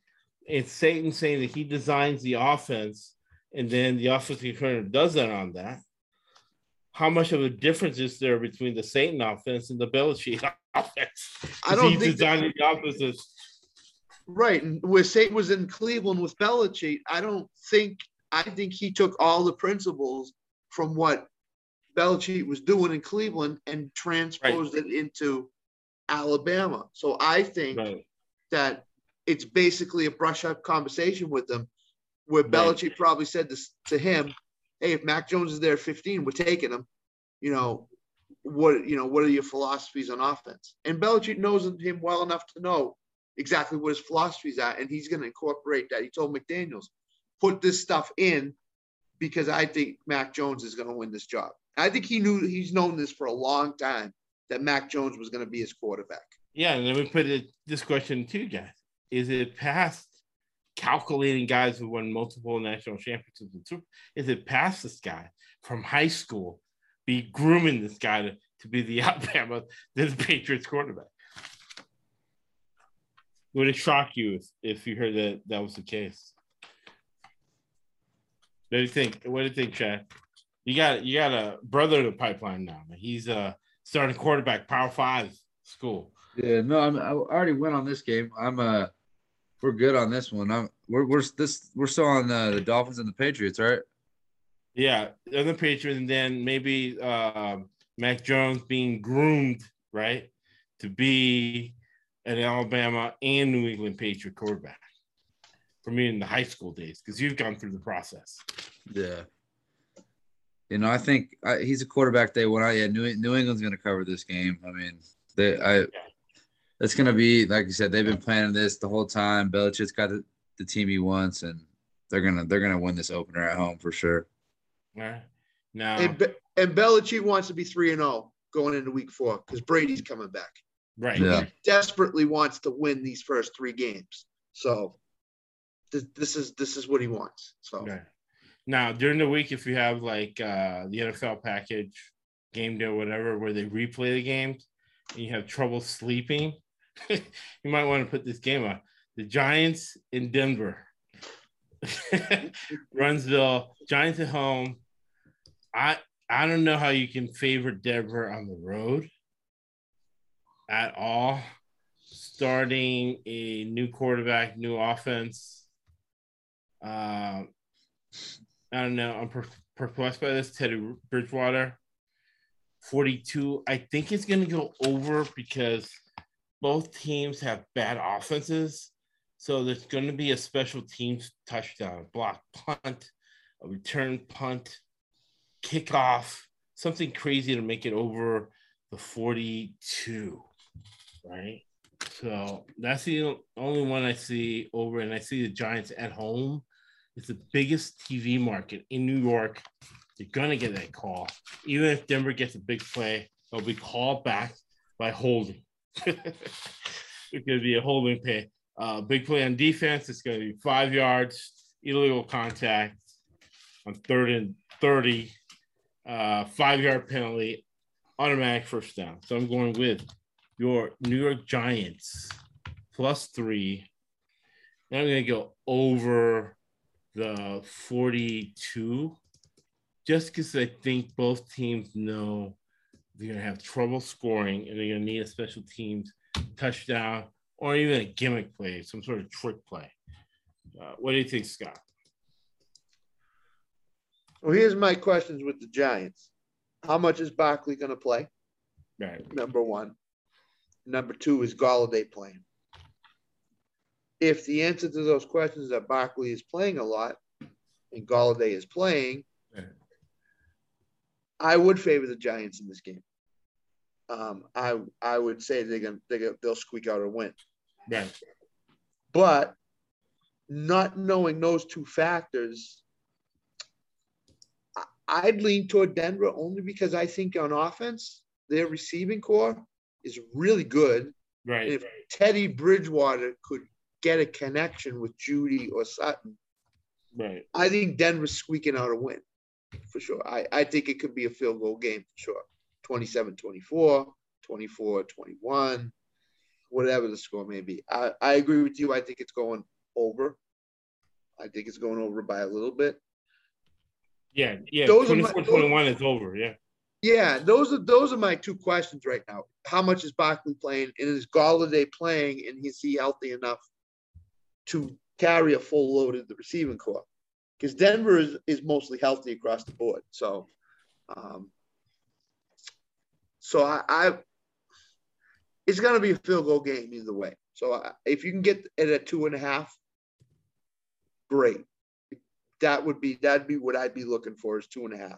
it's Satan saying that he designs the offense and then the offensive coordinator does that on that. How much of a difference is there between the Satan offense and the Belichick offense? I don't think designing the offenses. Right. And where Satan was in Cleveland with Belichick, I think he took all the principles from what Belichick was doing in Cleveland and transposed it into Alabama. So I think that it's basically a brush-up conversation with them where Belichick probably said this to him, hey, if Mac Jones is there at 15, we're taking him. What are your philosophies on offense? And Belichick knows him well enough to know exactly what his philosophies are, and he's going to incorporate that. He told McDaniels, put this stuff in because I think Mac Jones is going to win this job. I think he's known this for a long time, that Mac Jones was going to be his quarterback. Yeah, and then we put this question too, guys. Is it past calculating guys who won multiple national championships? Is it past this guy from high school be grooming this guy to be the Alabama, the Patriots quarterback? Would it shock you if you heard that was the case? What do you think, Chad? You got a brother in the pipeline now. He's a starting quarterback, Power 5 school. Yeah, no, I already went on this game. We're good on this one. We're still on the Dolphins and the Patriots, right? Yeah, and the Patriots, and then maybe Mac Jones being groomed, right, to be an Alabama and New England Patriot quarterback. For me, in the high school days, because you've gone through the process. Yeah, I think he's a quarterback day one. New England's going to cover this game. I mean, it's going to be, like you said, they've been planning this the whole time. Belichick's got the team he wants, and they're gonna win this opener at home for sure. Yeah. Now, and Belichick wants to be 3-0 going into week 4 because Brady's coming back. Right. Yeah. He desperately wants to win these first 3 games. So this is what he wants. So now during the week, if you have like the NFL package, game day, or whatever, where they replay the games, and you have trouble sleeping, you might want to put this game on. The Giants in Denver. Runsville, Giants at home. I don't know how you can favor Denver on the road at all. Starting a new quarterback, new offense. I don't know. I'm perplexed by this. Teddy Bridgewater, 42. I think it's going to go over because both teams have bad offenses, so there's going to be a special teams touchdown, block punt, a return punt, kickoff, something crazy to make it over the 42, right? So that's the only one I see over, and I see the Giants at home. It's the biggest TV market in New York. They're going to get that call. Even if Denver gets a big play, they'll be called back by holding. It's going to be a holding play. Big play on defense. It's going to be 5 yards, illegal contact on 3rd and 30, 5-yard penalty, automatic first down. So I'm going with your New York Giants +3. Now I'm going to go over the 42, just because I think both teams know they're going to have trouble scoring and they're going to need a special teams touchdown or even a gimmick play, some sort of trick play. What do you think, Scott? Well, here's my questions with the Giants. How much is Barkley going to play? Right. Number one. Number two, is Golladay playing? If the answer to those questions is that Barkley is playing a lot and Golladay is playing, I would favor the Giants in this game. I would say they'll squeak out a win. Yeah. But not knowing those two factors, I'd lean toward Denver only because I think on offense, their receiving core is really good. Right. And if Teddy Bridgewater could get a connection with Judy or Sutton, right, I think Denver's squeaking out a win for sure. I think it could be a field goal game for sure. 27-24, 24-21, whatever the score may be. I agree with you. I think it's going over. I think it's going over by a little bit. Yeah, 24-21 is over, yeah. Yeah, those are my two questions right now. How much is Barkley playing, and is Golladay playing, and is he healthy enough to carry a full load of the receiving corps? Because Denver is mostly healthy across the board. So, so it's going to be a field goal game either way. So if you can get it at 2.5, great. That'd be what I'd be looking for is 2.5.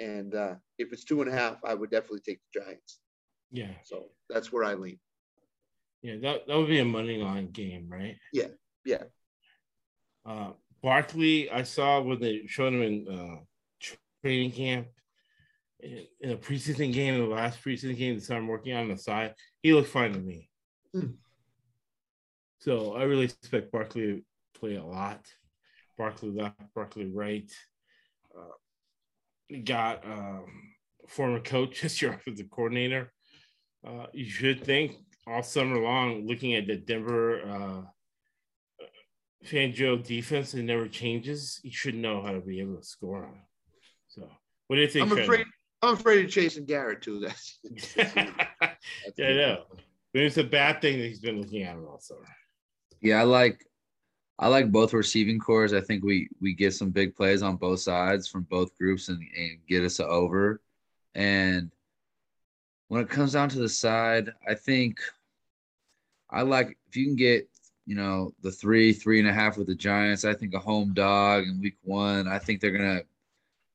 And if it's 2.5, I would definitely take the Giants. Yeah. So that's where I lean. Yeah, that would be a money line game, right? Yeah, yeah. Barkley, I saw when they showed him in training camp, in a preseason game, the last preseason game, that I'm working on the side, he looked fine to me. Mm. So I really expect Barkley to play a lot. Barkley left, Barkley right. Got former coach as your offensive coordinator. You should think all summer long, looking at the Denver Fangio defense, it never changes. You should know how to be able to score on. So, what do you think? I'm afraid of Chasing Garrett too. Yeah, I know. But it's a bad thing that he's been looking at him all summer. Yeah, I like both receiving cores. I think we get some big plays on both sides from both groups and get us over. And when it comes down to the side, I think I like if you can get, the 3.5 with the Giants, I think a home dog in week 1, I think they're going to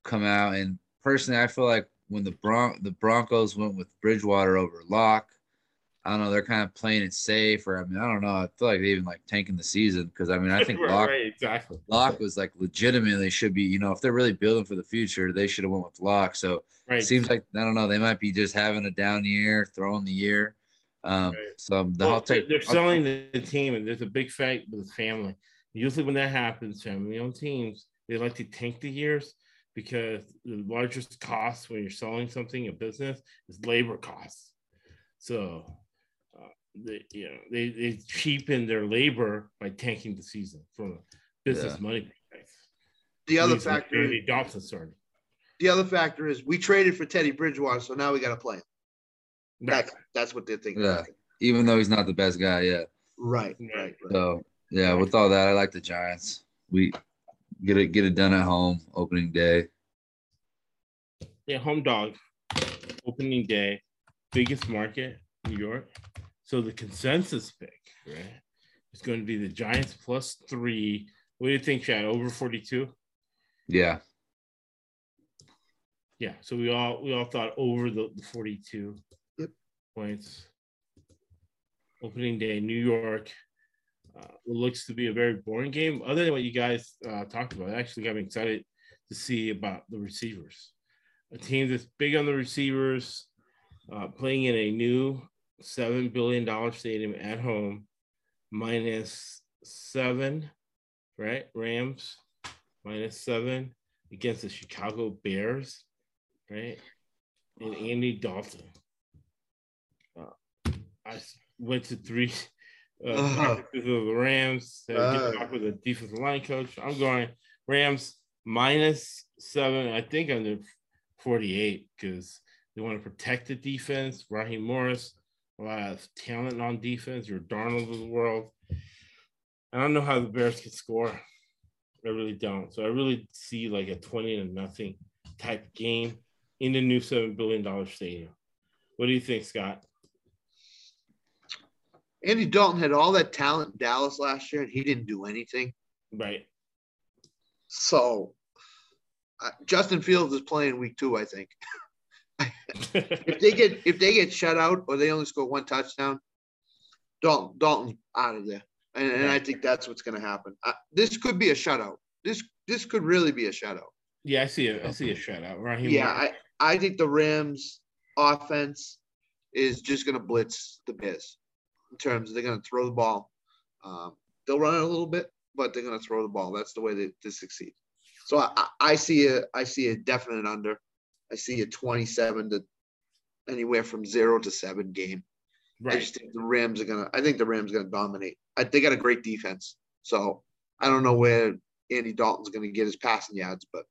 come out. And personally, I feel like when the Broncos went with Bridgewater over Locke, I don't know. They're kind of playing it safe, or I don't know. I feel like they even tanking the season because I think Locke, right, exactly. Locke was legitimately should be. If they're really building for the future, they should have went with Locke. So right. It seems like I don't know. They might be just having a down year, throwing the year. Right. So they're selling the team, and there's a big fight with the family. Usually, when that happens, family-owned teams they like to tank the years because the largest cost when you're selling something, a business, is labor costs. So. They cheapen their labor by tanking the season from a business money perspective. The other factor is we traded for Teddy Bridgewater, so now we got to play him. Right. That's what they're thinking. Yeah. Even though he's not the best guy yet. Right. So yeah, with all that, I like the Giants. We get it done at home, opening day. Yeah, home dog, opening day, biggest market, New York. So the consensus pick, right, is going to be the Giants +3. What do you think, Chad? Over 42? Yeah. Yeah. So we all thought over the 42 points. opening day, New York. What looks to be a very boring game. Other than what you guys talked about, I actually got me excited to see about the receivers. A team that's big on the receivers, playing in a new $7 billion stadium at home, -7, right? Rams, -7 against the Chicago Bears, right? And Andy Dalton. I went to three practices of the Rams. Get back with a defensive line coach. I'm going Rams -7. I think under 48 because they want to protect the defense. Raheem Morris, a lot of talent on defense. You're Darnold of the world. I don't know how the Bears can score. I really don't. So I really see like a 20-0 type game in the new $7 billion stadium. What do you think, Scott? Andy Dalton had all that talent in Dallas last year, and he didn't do anything. Right. So Justin Fields is playing week 2, I think. if they get shut out or they only score one touchdown, Dalton's out of there, and I think that's what's going to happen. This could be a shutout. This could really be a shutout. Yeah, I see a shutout. Right here. Yeah, I think the Rams offense is just going to blitz the Bears. In terms of they're going to throw the ball. They'll run it a little bit, but they're going to throw the ball. That's the way they succeed. So I see a definite under. I see a 27 to anywhere from 0 to 7 game. Right. I just think the Rams are going to dominate. They got a great defense. So I don't know where Andy Dalton's going to get his passing yards, but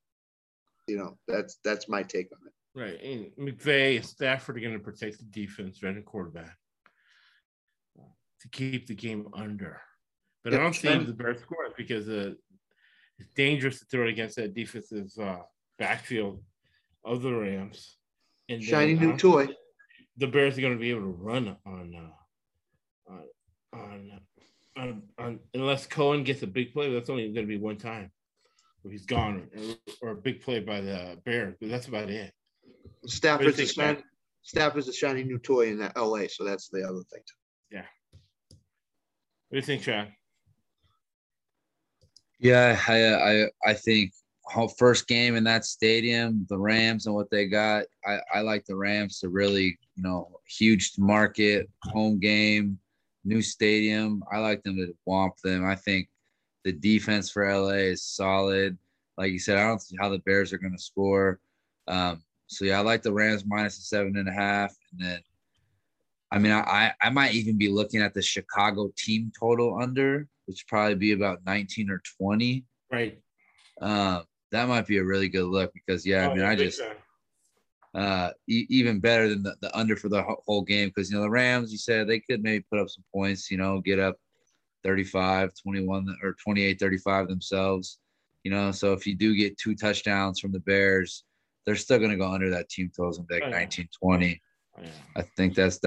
that's my take on it. Right. And McVay and Stafford are going to protect the defense, running quarterback, to keep the game under. But I don't think the Bears score because it's dangerous to throw it against that defensive backfield of the Rams. And shiny new toy. The Bears are going to be able to run on unless Cohen gets a big play. That's only going to be one time where he's gone, or a big play by the Bears. But that's about it. Stafford's a shiny new toy in LA, so that's the other thing. Yeah. What do you think, Chad? Yeah, I think first game in that stadium, the Rams and what they got. I like the Rams to really, huge market, home game, new stadium. I like them to whomp them. I think the defense for LA is solid. Like you said, I don't see how the Bears are going to score. I like the Rams -7.5, and then. I might even be looking at the Chicago team total under, which would probably be about 19 or 20. Right. That might be a really good look because, even better than the under for the whole game because, the Rams, you said they could maybe put up some points, get up 35, 21 or 28, 35 themselves. So if you do get 2 touchdowns from the Bears, they're still going to go under that team total like 19, 20. Yeah. I think that's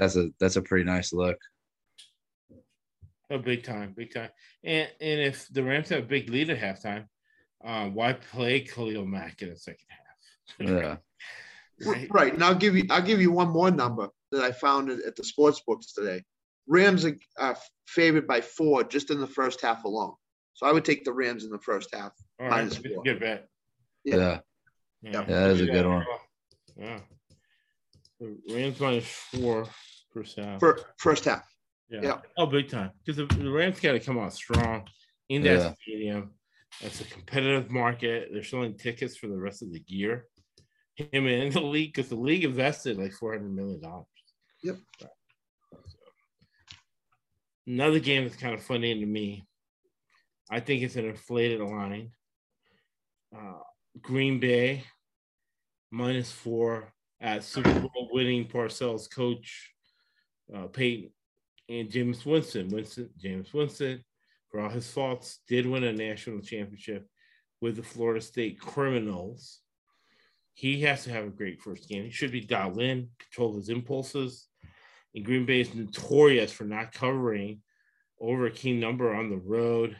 a pretty nice look. A big time. And if the Rams have a big lead at halftime, why play Khalil Mack in the second half? Yeah. Right. And I'll give you one more number that I found at the sports books today. Rams are favored by 4 just in the first half alone. So I would take the Rams in the first half. All right. -4. Good bet. Yeah. That is a good one. Yeah. Rams -4 first half. First half. Yeah. Oh, big time. Because the Rams got to come out strong in that stadium. That's a competitive market. They're selling tickets for the rest of the year. Him and the league, because the league invested like $400 million. Yep. Right. Another game that's kind of funny to me. I think it's an inflated line. Green Bay -4. At Super Bowl winning Parcells coach Peyton and Jameis Winston. Jameis Winston, for all his faults, did win a national championship with the Florida State Criminals. He has to have a great first game. He should be dialed in, control his impulses. And Green Bay is notorious for not covering over a key number on the road.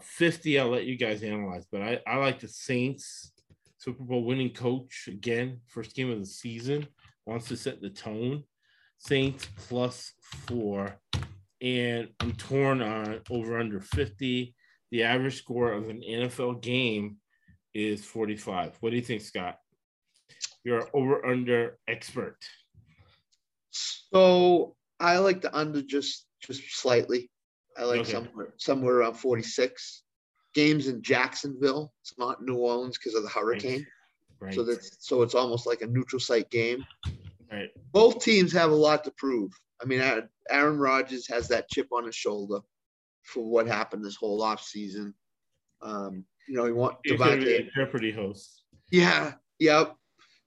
50, I'll let you guys analyze, but I like the Saints. Super Bowl winning coach again, first game of the season, wants to set the tone. Saints +4. And I'm torn on over under 50. The average score of an NFL game is 45. What do you think, Scott? You're an over under expert. So I like the under just slightly. I like somewhere around 46. Games in Jacksonville. It's not New Orleans because of the hurricane. Right. So it's almost like a neutral site game. Right. Both teams have a lot to prove. I mean, Aaron Rodgers has that chip on his shoulder for what happened this whole offseason. He's going to be a Jeopardy host. Yeah, yep.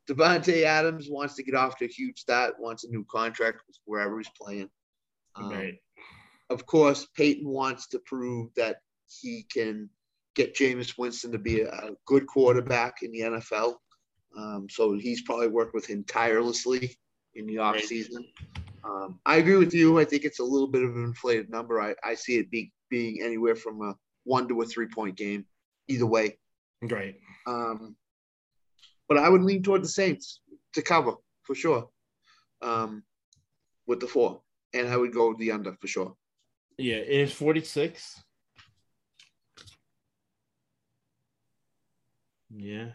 Devontae Adams wants to get off to a huge start, wants a new contract wherever he's playing. Right. Of course, Peyton wants to prove that he can get Jameis Winston to be a good quarterback in the NFL. So he's probably worked with him tirelessly in the offseason. Right. I agree with you. I think it's a little bit of an inflated number. I see it being anywhere from a 1 to a 3-point game, either way. Right. But I would lean toward the Saints to cover for sure with the 4. And I would go the under for sure. Yeah, it is 46. Yeah.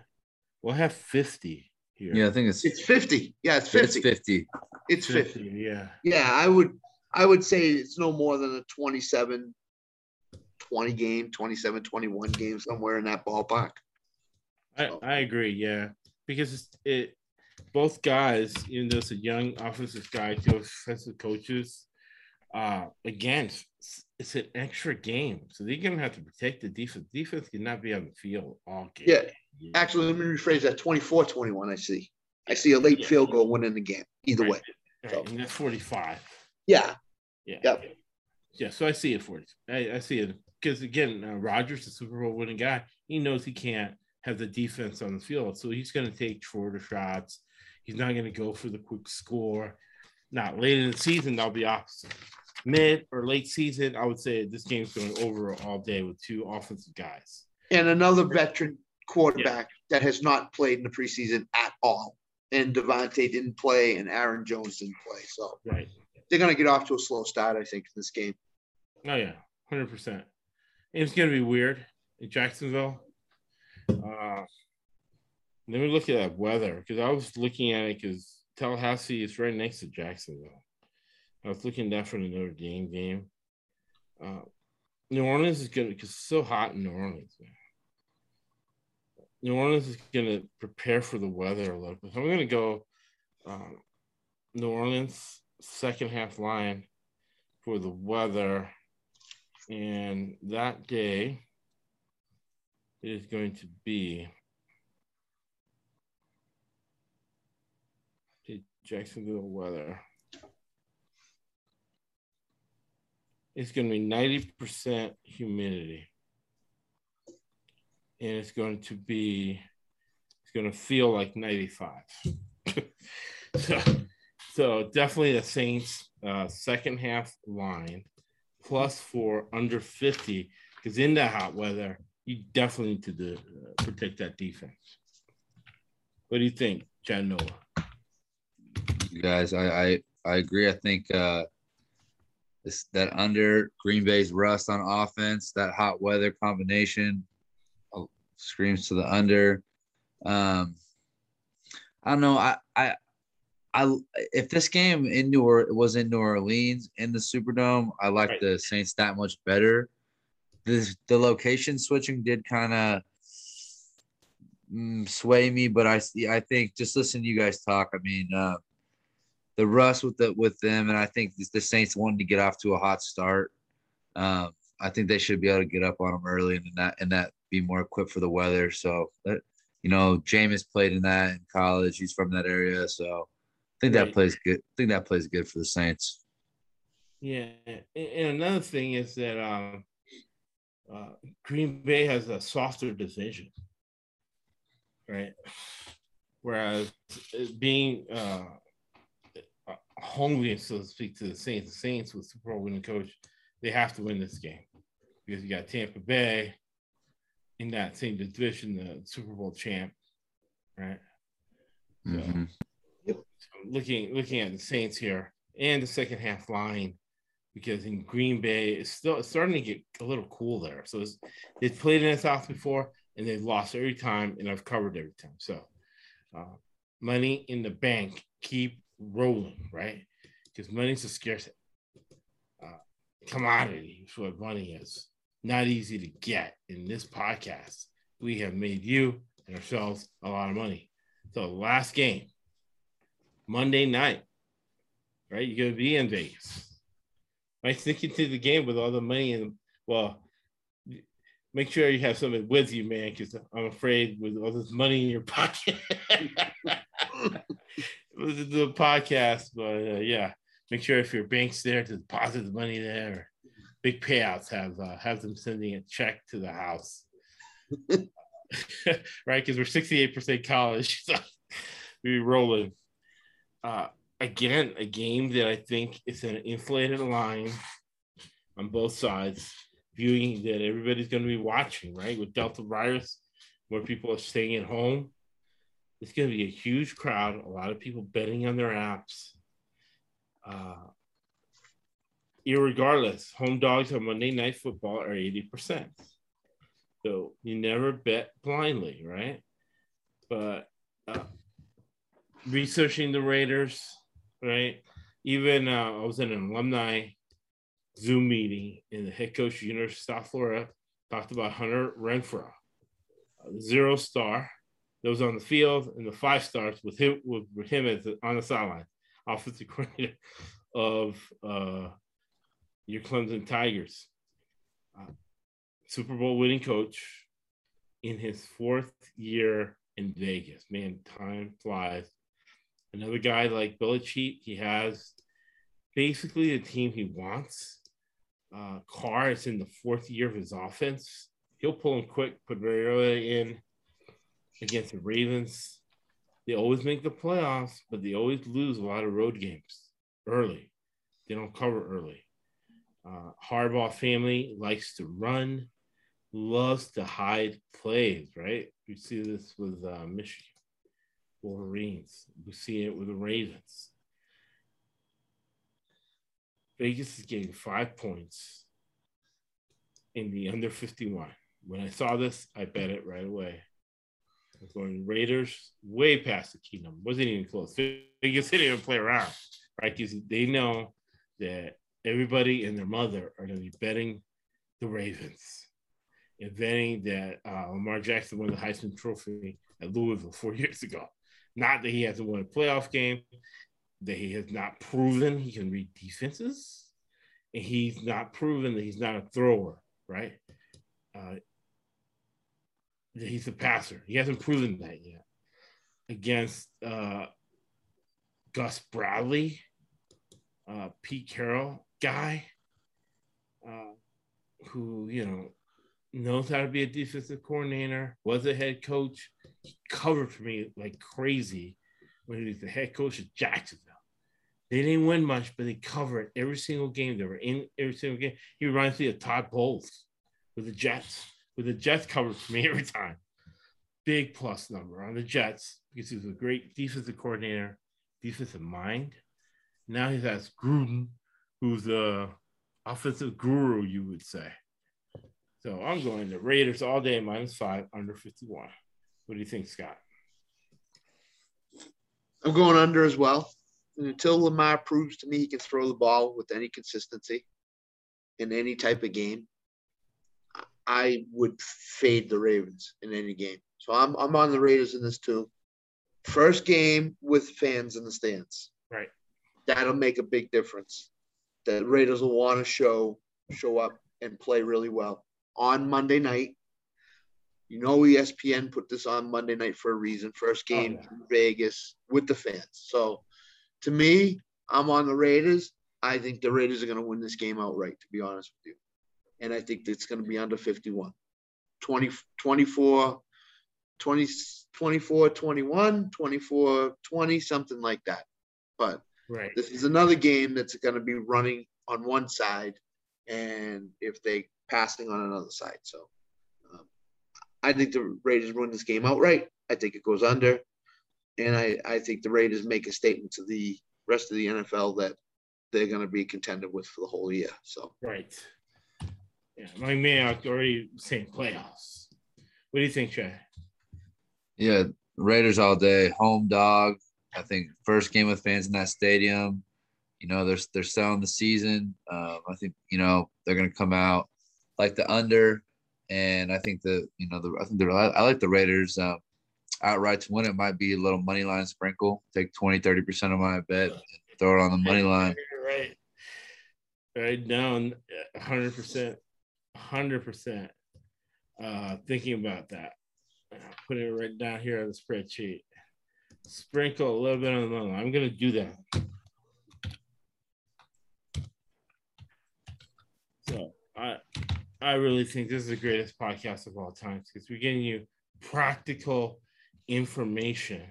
We'll have 50 here. Yeah, I think it's 50. Yeah, it's 50. It's 50. Yeah. Yeah, I would say it's no more than a 27-21 game, somewhere in that ballpark. I agree, yeah. Because both guys, even though it's a young offensive guy, two offensive coaches, again, it's an extra game. So they're going to have to protect the defense. Defense cannot be on the field all game. Yeah. Actually, let me rephrase that. 24-21, I see. I see a late field goal winning the game, either way. Right. So. And that's 45. Yeah. Yeah. Yep. Yeah, so I see it 40. I see it. Because, again, Rodgers, the Super Bowl winning guy, he knows he can't have the defense on the field. So he's going to take shorter shots. He's not going to go for the quick score. Now, later in the season, that'll be opposite. Mid or late season, I would say this game's going over all day with two offensive guys. And another veteran quarterback that has not played in the preseason at all. And Devontae didn't play, and Aaron Jones didn't play. So they're going to get off to a slow start, I think, in this game. Oh, yeah, 100%. And it's going to be weird in Jacksonville. Let me look at that weather because I was looking at it because Tallahassee is right next to Jacksonville. I was looking at that for another game. New Orleans is going to – because it's so hot in New Orleans, man. New Orleans is going to prepare for the weather a little bit. So I'm going to go New Orleans second half line for the weather. And that day is going to be Jacksonville weather. It's going to be 90% humidity. And it's going to feel like 95. so definitely the Saints second half line, +4, under 50. Because in that hot weather, you definitely need to protect that defense. What do you think, John Noah? You guys, I agree. I think that under Green Bay's rust on offense, that hot weather combination screams to the under. I don't know. I if this game was in New Orleans in the Superdome, I like the Saints that much better. The location switching did kind of sway me, but I think just listening to you guys talk, I mean, the rust with them, and I think the Saints wanted to get off to a hot start. I think they should be able to get up on them early and be more equipped for the weather. So, Jameis played in that in college. He's from that area. So I think that plays good. I think that plays good for the Saints. Yeah. And another thing is that Green Bay has a softer division, right? Whereas being home game, so to speak, to the Saints with Super Bowl winning coach, they have to win this game because you got Tampa Bay in that same division, the Super Bowl champ, right? So, looking at the Saints here, and the second half line, because in Green Bay, it's starting to get a little cool there. So they've played in the South before, and they've lost every time, and I've covered every time. So money in the bank, keep rolling, right? Because money's a scarce commodity, is what money is. Not easy to get. In this podcast, we have made you and ourselves a lot of money. So last game, Monday night, right? You're going to be in Vegas. Might sneak into the game with all the money and, well, make sure you have something with you, man, because I'm afraid with all this money in your pocket. Listen to the podcast, but yeah, make sure if your bank's there to deposit the money there. Big payouts have them sending a check to the house, right? Because we're 68% college, so we're rolling. Again, a game that I think is an inflated line on both sides. Viewing that everybody's going to be watching, right? With Delta virus, where people are staying at home, it's going to be a huge crowd. A lot of people betting on their apps. Irregardless, home dogs on Monday Night Football are 80%. So you never bet blindly, right? But researching the Raiders, right? Even I was in an alumni Zoom meeting, and the head coach of the University of South Florida talked about Hunter Renfrow, zero star, that was on the field, and the five stars with him as on the sideline, offensive coordinator of your Clemson Tigers, Super Bowl winning coach in his fourth year in Vegas. Man, time flies. Another guy like Belichick, he has basically the team he wants. Carr is in the fourth year of his offense. He'll pull him quick, put Mariota in against the Ravens. They always make the playoffs, but they always lose a lot of road games early. They don't cover early. Harbaugh family likes to run, loves to hide plays, right? We see this with Michigan Wolverines. We see it with the Ravens. Vegas is getting 5 points in the under 51. When I saw this, I bet it right away. I was going Raiders way past the key number. Wasn't even close. Vegas didn't even play around, right? Because they know that everybody and their mother are going to be betting the Ravens and betting that Lamar Jackson won the Heisman Trophy at Louisville 4 years ago. Not that he hasn't won a playoff game, that he has not proven he can read defenses, and he's not proven that he's not a thrower, right? That he's a passer. He hasn't proven that yet. Against Gus Bradley, Pete Carroll guy, who, you know, knows how to be a defensive coordinator, was a head coach. He covered for me like crazy when he was the head coach of Jacksonville. They didn't win much, but they covered every single game. They were in every single game. He reminds me of Todd Bowles with the Jets. With the Jets covered for me every time. Big plus number on the Jets because he was a great defensive coordinator, defensive mind. Now he has Gruden, who's an offensive guru, you would say. So I'm going to Raiders all day, -5, under 51. What do you think, Scott? I'm going under as well. And until Lamar proves to me he can throw the ball with any consistency in any type of game, I would fade the Ravens in any game. So I'm on the Raiders in this too. First game with fans in the stands. Right. That'll make a big difference. The Raiders will want to show up and play really well on Monday night. You know, ESPN put this on Monday night for a reason. First game in Vegas with the fans. So, to me, I'm on the Raiders. I think the Raiders are going to win this game outright, to be honest with you. And I think it's going to be under 51. 24-21, 24-20, something like that. But right, this is another game that's going to be running on one side and if they passing on another side. So, I think the Raiders win this game outright. I think it goes under. And I think the Raiders make a statement to the rest of the NFL that they're going to be contended with for the whole year. So right. Yeah, I mean, I'm already saying playoffs. What do you think, Trey? Yeah, Raiders all day. Home dog. I think first game with fans in that stadium. You know, they're selling the season. I think, you know, they're going to come out like the under. And I think the, you know, the, I think I like the Raiders outright to win. It might be a little money line sprinkle. Take 20-30% of my bet and throw it on the money line. Right. Right down 100%. 100%. Thinking about that. Put it right down here on the spreadsheet. Sprinkle a little bit on the money line. I'm going to do that. So I really think this is the greatest podcast of all time because we're getting you practical information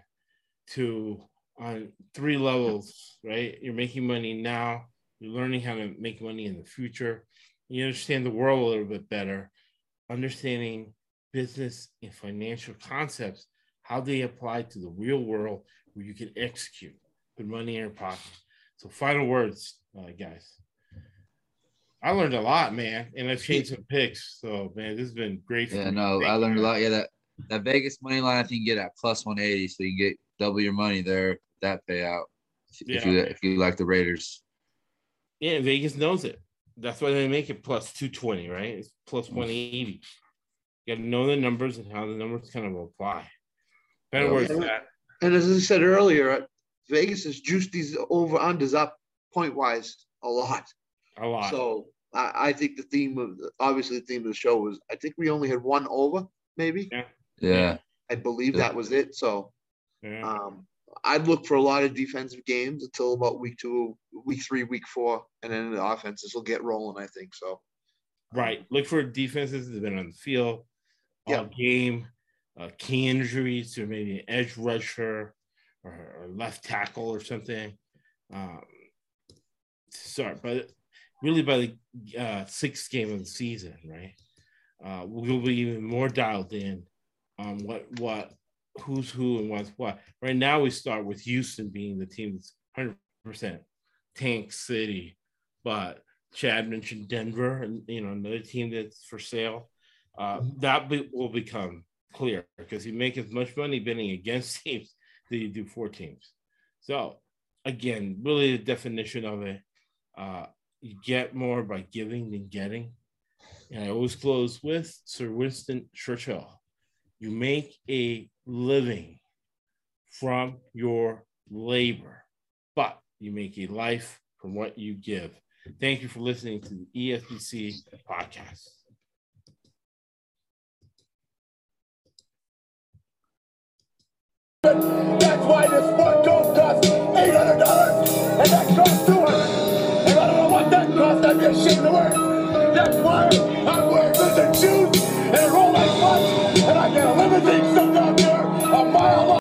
to on three levels, right? You're making money now. You're learning how to make money in the future. You understand the world a little bit better, understanding business and financial concepts, how they apply to the real world where you can execute with money in your pocket. So final words, guys. I learned a lot, man, and I've changed some picks. So, man, this has been great. For me. I learned a lot. Yeah, that Vegas money line, I think you get at plus 180, so you can get double your money there. That payout, if you like the Raiders. Yeah, Vegas knows it. That's why they make it plus 220, right? It's plus 180. You got to know the numbers and how the numbers kind of apply. Better words than that. And as I said earlier, Vegas has juiced these over-unders up point-wise a lot. So I think the theme of the show was, I think we only had one over, maybe. Yeah. I believe that was it. So I'd look for a lot of defensive games until about week 2, week 3, week 4, and then the offenses will get rolling, I think. So, right. Look for defenses that have been on the field all game, key injuries, or maybe an edge rusher or left tackle or something. By the sixth game of the season, right? We'll be even more dialed in on what, who's who and what's what. Right now, we start with Houston being the team that's 100% tank city, but Chad mentioned Denver, and another team that's for sale. Will become clear because you make as much money betting against teams that you do for teams. So, again, really the definition of it. You get more by giving than getting. And I always close with Sir Winston Churchill. You make a living from your labor, but you make a life from what you give. Thank you for listening to the EFBC podcast. That's why this sport don't cost $800, and that costs $200. That's why